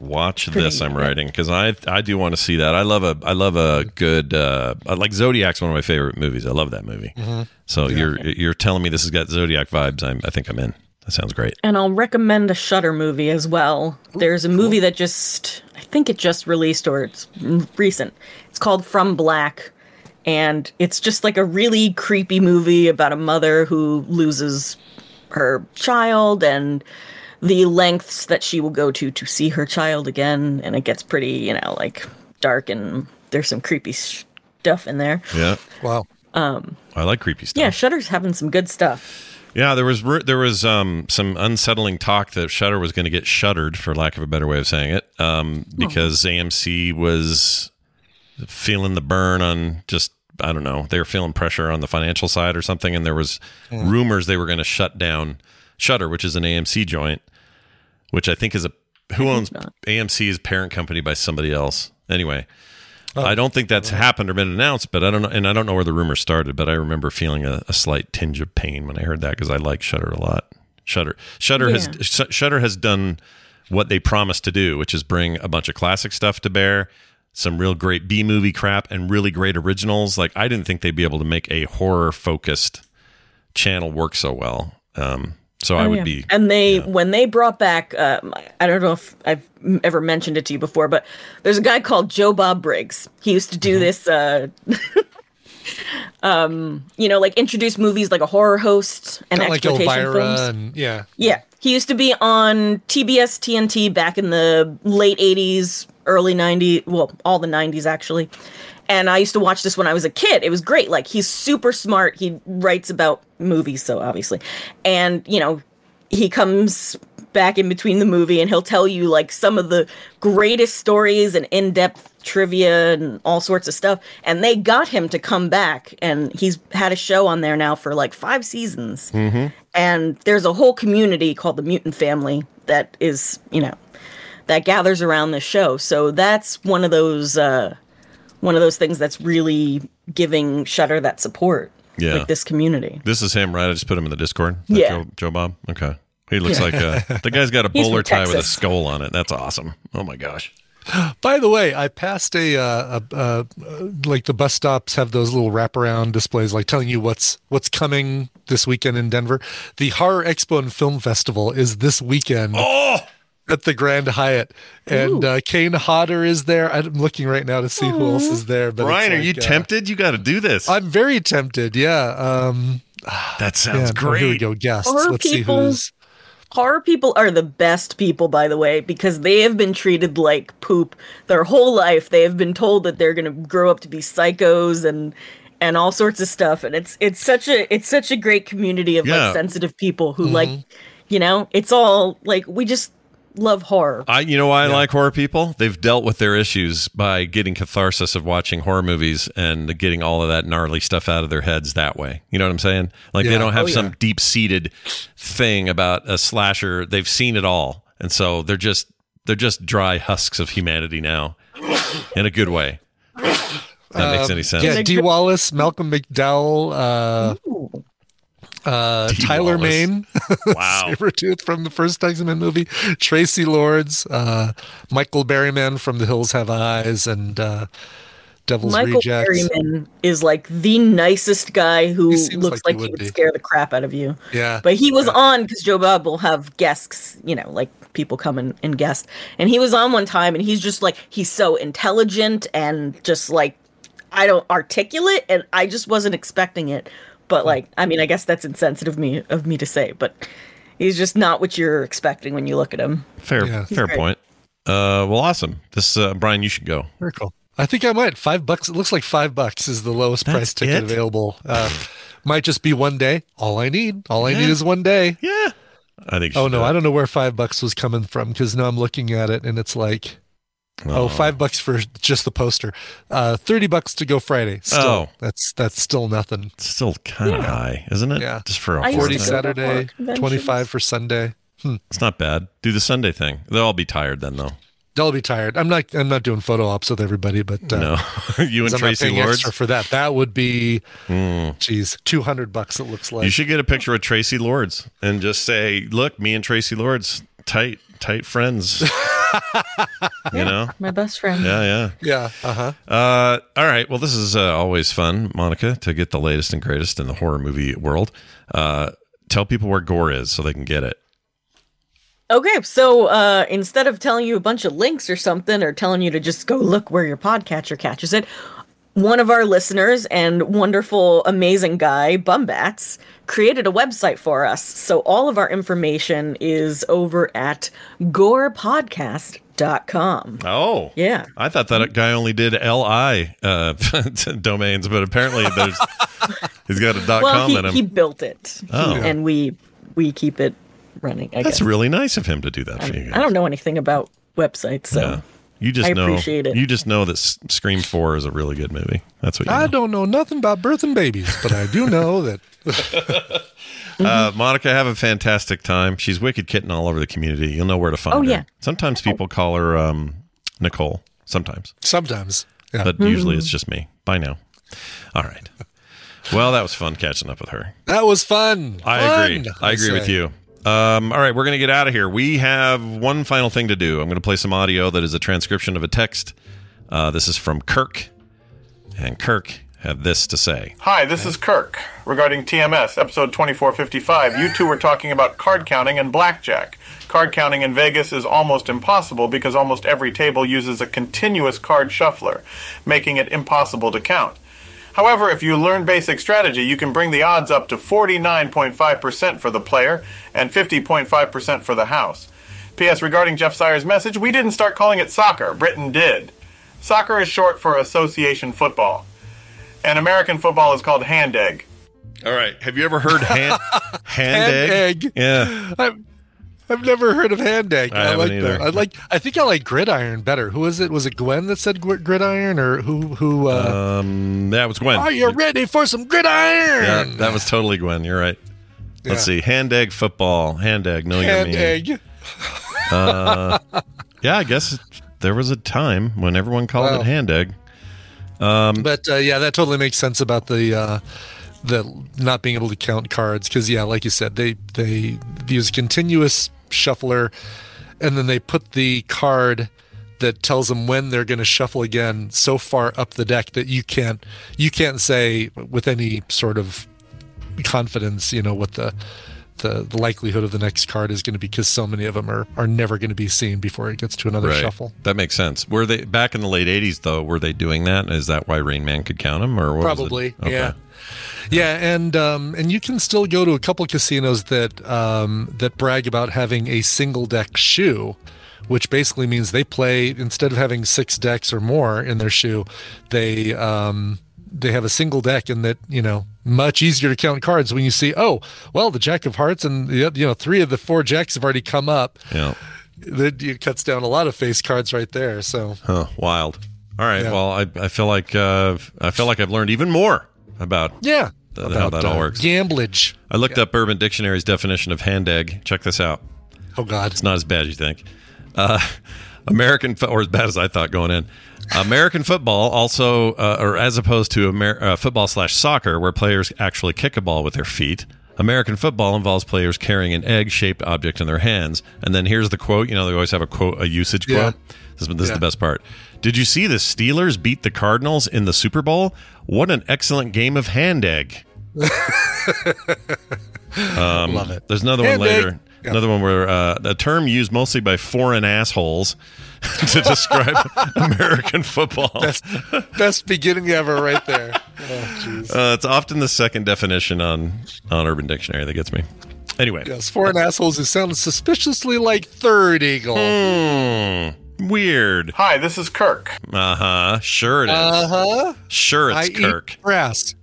Watch this. I'm writing because I do want to see that. I love a good like Zodiac's one of my favorite movies. I love that movie. Mm-hmm. So you're telling me this has got Zodiac vibes. I think I'm in. That sounds great. And I'll recommend a Shudder movie as well. There's a movie that I think it just released, or it's recent. It's called From Black, and it's just like a really creepy movie about a mother who loses her child and the lengths that she will go to see her child again, and it gets pretty, you know, like dark, and there's some creepy stuff in there. Yeah. Wow. I like creepy stuff. Yeah, Shudder's having some good stuff. Yeah, there was some unsettling talk that Shudder was going to get shuttered, for lack of a better way of saying it, because AMC was feeling the burn on just, I don't know, they were feeling pressure on the financial side or something, and there was rumors they were going to shut down Shudder, which is an AMC joint, which I think is a... Who owns AMC is parent company by somebody else. Anyway, I don't think that's happened or been announced, but I don't know, and I don't know where the rumor started, but I remember feeling a slight tinge of pain when I heard that, because I like Shudder a lot. Shudder has done what they promised to do, which is bring a bunch of classic stuff to bear, some real great B movie crap, and really great originals. Like, I didn't think they'd be able to make a horror focused channel work so well. When they brought back, I don't know if I've ever mentioned it to you before, but there's a guy called Joe Bob Briggs. He used to do this, introduce movies like a horror host and kinda exploitation like Elvira films. And, yeah. He used to be on TBS TNT back in the late 80s, early 90s, well, all the 90s actually. And I used to watch this when I was a kid. It was great. Like, he's super smart. He writes about movies, so obviously. And, you know, he comes back in between the movie and he'll tell you, like, some of the greatest stories and in-depth trivia and all sorts of stuff. And they got him to come back. And he's had a show on there now for, like, 5 seasons. Mm-hmm. And there's a whole community called the Mutant Family that is, you know, that gathers around the show. So that's one of those things that's really giving Shudder that support, like this community. This is him, right? I just put him in the Discord. Joe Bob. Okay, he looks like the guy's got a bowler tie with a skull on it. That's awesome. Oh my gosh! By the way, I passed like the bus stops have those little wraparound displays, like telling you what's coming this weekend in Denver. The Horror Expo and Film Festival is this weekend. Oh. At the Grand Hyatt, and Kane Hodder is there. I'm looking right now to see who else is there. But Brian, are you tempted? You got to do this. I'm very tempted. Yeah, that sounds great. Here we go, guests. Horror people are the best people, by the way, because they have been treated like poop their whole life. They have been told that they're going to grow up to be psychos and all sorts of stuff. And it's such a great community of like sensitive people who like, you know, it's all like we just. Love horror. I like horror people. They've dealt with their issues by getting catharsis of watching horror movies and getting all of that gnarly stuff out of their heads that way. You know what I'm saying? Like they don't have some deep-seated thing about a slasher. They've seen it all, and so they're just dry husks of humanity now, in a good way. That makes any sense. Yeah, D. Wallace, Malcolm McDowell. Tyler Wallace. Main, wow. Sabretooth from the first X-Men movie, Tracy Lords, Michael Berryman from The Hills Have Eyes, and Devil's Rejects. Michael Berryman is like the nicest guy who looks like he would scare the crap out of you. Yeah, but he was on because Joe Bob will have guests, you know, like people come and guest, and he was on one time, and he's just like he's so intelligent and just like I don't articulate, and I just wasn't expecting it. But like, I mean, I guess that's insensitive of me to say, but he's just not what you're expecting when you look at him. Fair point. Well, awesome. This Brian, you should go. Very cool. I think I might. $5. It looks like $5 is the lowest price ticket available. Might just be one day. All I need is one day. Yeah. I think. Oh no, I don't know where $5 was coming from because now I'm looking at it and it's like. Oh, $5 for just the poster. $30 to go Friday. Still, that's still nothing. It's still kind of high, isn't it? Yeah, just for a 40 Saturday, 25 for Sunday. It's not bad. Do the Sunday thing. They'll all be tired then, though. They'll be tired. I'm not doing photo ops with everybody, but no, you and Tracy Lords for that. That would be $200. It looks like you should get a picture of Tracy Lords and just say, "Look, me and Tracy Lords, tight friends." You know, my best friend. Yeah. All right. Well, this is always fun, Monica, to get the latest and greatest in the horror movie world. Tell people where gore is so they can get it. Okay, so instead of telling you a bunch of links or something, or telling you to just go look where your podcatcher catches it, one of our listeners and wonderful, amazing guy, Bumbats, created a website for us. So all of our information is over at gorepodcast.com. LiveWires.com. Oh. Yeah. I thought that guy only did LI domains, but apparently there's he's got a .com in him. He built it. Oh. And we keep it running, I guess. That's really nice of him to do that for you guys. I don't know anything about websites, so yeah. Appreciate it. You just know that Scream 4 is a really good movie. That's what you know. I don't know nothing about birthing babies, but I do know that. Monica, have a fantastic time. She's wicked kitten all over the community. You'll know where to find her. Yeah. Sometimes people call her Nicole. Sometimes. Yeah. But usually it's just me. Bye now. All right. Well, that was fun catching up with her. That was fun. I agree with you. All right, we're going to get out of here. We have one final thing to do. I'm going to play some audio that is a transcription of a text. This is from Kirk. And Kirk had this to say. Hi, this is Kirk. Regarding TMS, episode 2455, you two were talking about card counting and blackjack. Card counting in Vegas is almost impossible because almost every table uses a continuous card shuffler, making it impossible to count. However, if you learn basic strategy, you can bring the odds up to 49.5% for the player and 50.5% for the house. P.S. Regarding Jeff Sire's message, we didn't start calling it soccer. Britain did. Soccer is short for association football. And American football is called hand egg. All right. Have you ever heard hand egg? Yeah. I've never heard of hand egg. I like that. I think I like gridiron better. Who is it? Was it Gwen that said gridiron, or who? That was Gwen. Are you ready for some gridiron? Yeah, that was totally Gwen. You're right. Yeah. Let's see. Hand egg football. Hand egg. No, hand you mean. Egg. Yeah, I guess there was a time when everyone called it hand egg. But that totally makes sense about the not being able to count cards because, yeah, like you said, they use a continuous shuffler, and then they put the card that tells them when they're going to shuffle again so far up the deck that you can't say with any sort of confidence, you know, what the likelihood of the next card is going to be, because so many of them are never going to be seen before it gets to another shuffle. That makes sense. Were they back in the late 80s though? Were they doing that? Is that why Rain Man could count them, or what? Probably. Okay. Yeah. Yeah, and you can still go to a couple casinos that brag about having a single deck shoe, which basically means they play, instead of having 6 decks or more in their shoe, they have a single deck, and that, you know, much easier to count cards when you see, the Jack of Hearts and the 3 of the 4 Jacks have already come up. Yeah, it cuts down a lot of face cards right there. So, wild. All right, yeah. Well, I feel like I've learned even more about how that all works. Gamblage. I looked up Urban Dictionary's definition of hand egg. Check this out. Oh, God. It's not as bad as you think. Or as bad as I thought going in. American football also, or as opposed to football /soccer, where players actually kick a ball with their feet. American football involves players carrying an egg-shaped object in their hands. And then here's the quote. You know, they always have a quote, a usage quote. This is the best part. Did you see the Steelers beat the Cardinals in the Super Bowl? What an excellent game of hand egg. Love it. There's another hand one later. Egg. Another one where a term used mostly by foreign assholes to describe American football. Best beginning ever right there. Oh, it's often the second definition on Urban Dictionary that gets me. Anyway. Yes, foreign assholes who sound suspiciously like Third Eagle. Weird. Hi, this is Kirk. Uh-huh. Sure it is. Uh-huh. Sure it's Kirk. I eat grass.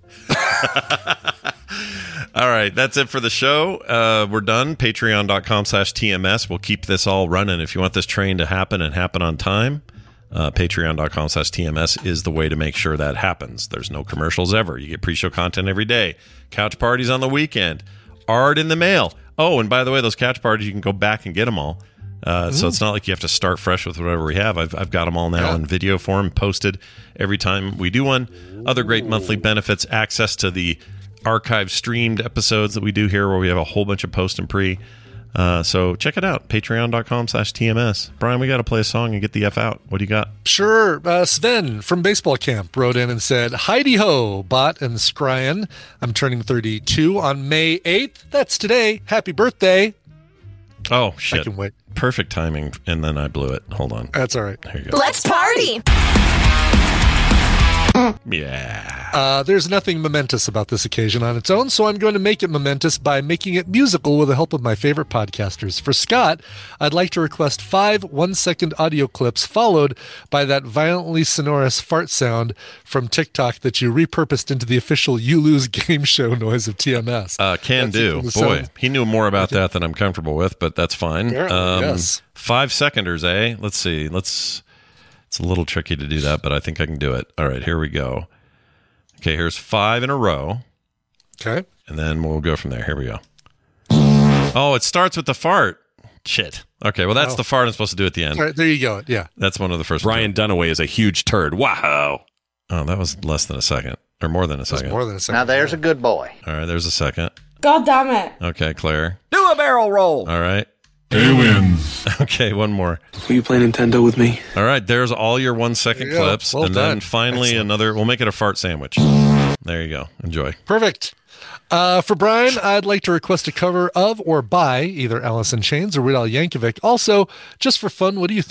All right, that's it for the show. We're done. Patreon.com/TMS. We'll keep this all running. If you want this train to happen and happen on time, Patreon.com/TMS is the way to make sure that happens. There's no commercials ever. You get pre-show content every day. Couch parties on the weekend. Art in the mail. Oh, and by the way, those couch parties, you can go back and get them all. So it's not like you have to start fresh with whatever we have. I've got them all now in video form, posted every time we do one. Other great monthly benefits, access to the archive streamed episodes that we do here, where we have a whole bunch of post and pre. So check it out, patreon.com/TMS. Brian, we got to play a song and get the F out. What do you got? Sure. Sven from baseball camp wrote in and said, "Heidi ho, Bot and Scryan. I'm turning 32 on May 8th. That's today. Happy birthday." Oh, shit. I can wait. Perfect timing, and then I blew it. Hold on. That's all right. There you go. Let's party! Yeah. There's nothing momentous about this occasion on its own, so I'm going to make it momentous by making it musical with the help of my favorite podcasters. For Scott, I'd like to request 5 one-second audio clips followed by that violently sonorous fart sound from TikTok that you repurposed into the official You Lose game show noise of TMS. Can do. Boy, he knew more about that than I'm comfortable with, but that's fine. Yes. 5 seconders, eh? Let's see. It's a little tricky to do that, but I think I can do it. All right, here we go. Okay, here's 5 in a row. Okay. And then we'll go from there. Here we go. Oh, it starts with the fart. Shit. Okay, well, that's the fart I'm supposed to do at the end. All right, there you go. Yeah. That's one of the first. Ryan Dunaway is a huge turd. Wow. Oh, that was less than a second. Or more than a second. That's more than a second. Now, there's a good boy. All right, there's a second. God damn it. Okay, Claire. Do a barrel roll. All right. He wins. Okay, one more. Will you play Nintendo with me? All right, there's all your 1 second clips. Well and done. Then finally another, we'll make it a fart sandwich. There you go. Enjoy. Perfect. For Brian, I'd like to request a cover of or by either Alice in Chains or Weird Al Yankovic. Also, just for fun, what do you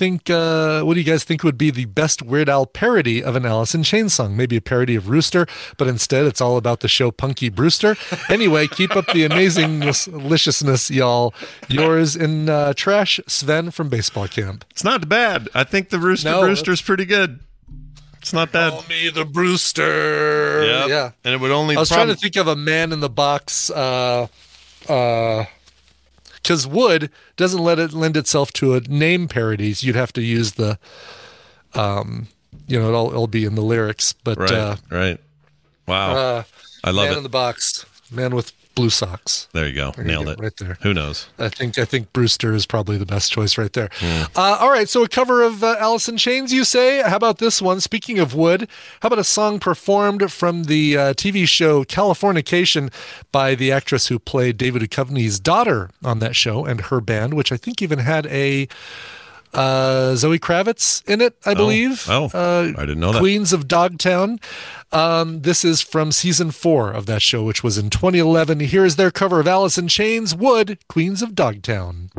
guys think would be the best Weird Al parody of an Alice in Chains song? Maybe a parody of Rooster, but instead it's all about the show Punky Brewster. Anyway, keep up the amazing deliciousness, y'all. Yours in trash, Sven from baseball camp. It's not bad. I think the Brewster's pretty good. It's not bad. Call me the Brewster. Yep. Yeah. And it would only. I was trying to think of a man in the box. Because wood doesn't lend itself to a name parodies. You'd have to use the, it'll be in the lyrics. But right. Wow. I love it. Man in the box. Man with blue socks. There you go. Nailed it. Right there. Who knows? I think Brewster is probably the best choice right there. Mm. All right. So a cover of Alice in Chains, you say? How about this one? Speaking of wood, how about a song performed from the TV show Californication by the actress who played David Duchovny's daughter on that show and her band, which I think even had a Zoe Kravitz in it, I believe. I didn't know that. Queens of Dogtown. This is from season 4 of that show, which was in 2011. Here's their cover of Alice in Chains, Wood, Queens of Dogtown.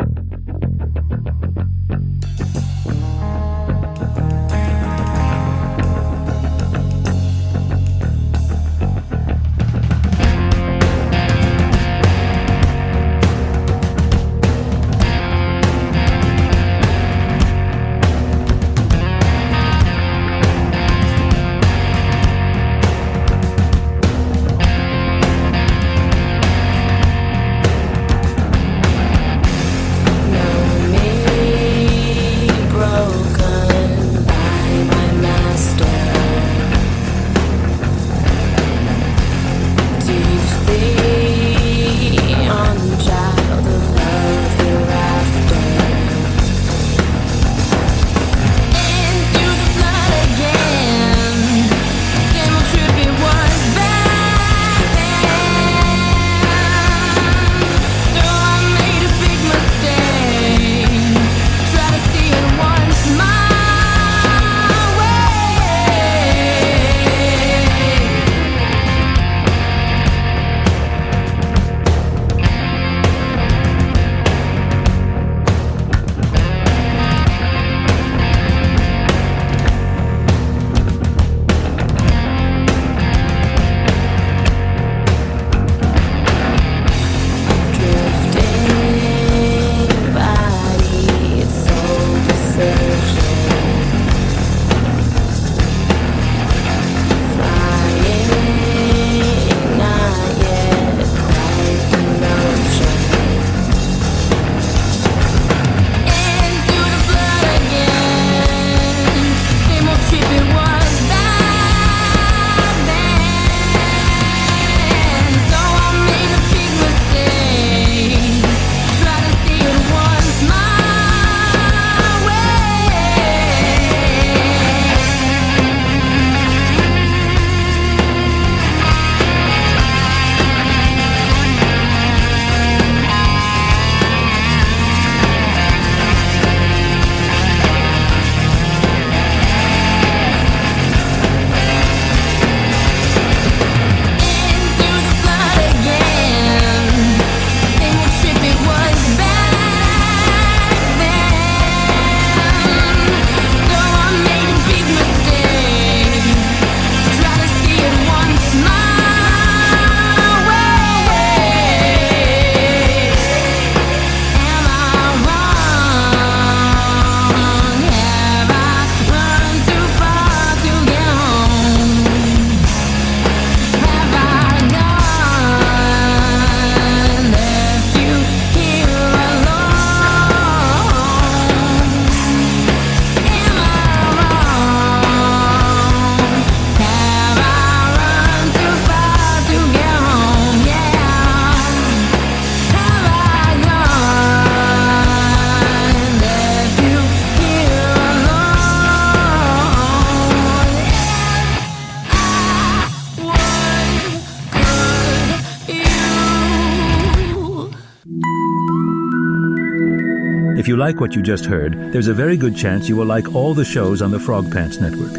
If you like what you just heard, there's a very good chance you will like all the shows on the Frog Pants Network.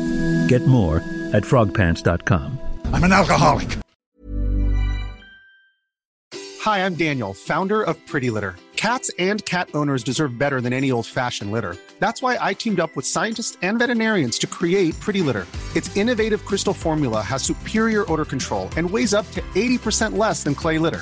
Get more at frogpants.com. I'm an alcoholic. Hi, I'm Daniel, founder of Pretty Litter. Cats and cat owners deserve better than any old-fashioned litter. That's why I teamed up with scientists and veterinarians to create Pretty Litter. Its innovative crystal formula has superior odor control and weighs up to 80% less than clay litter.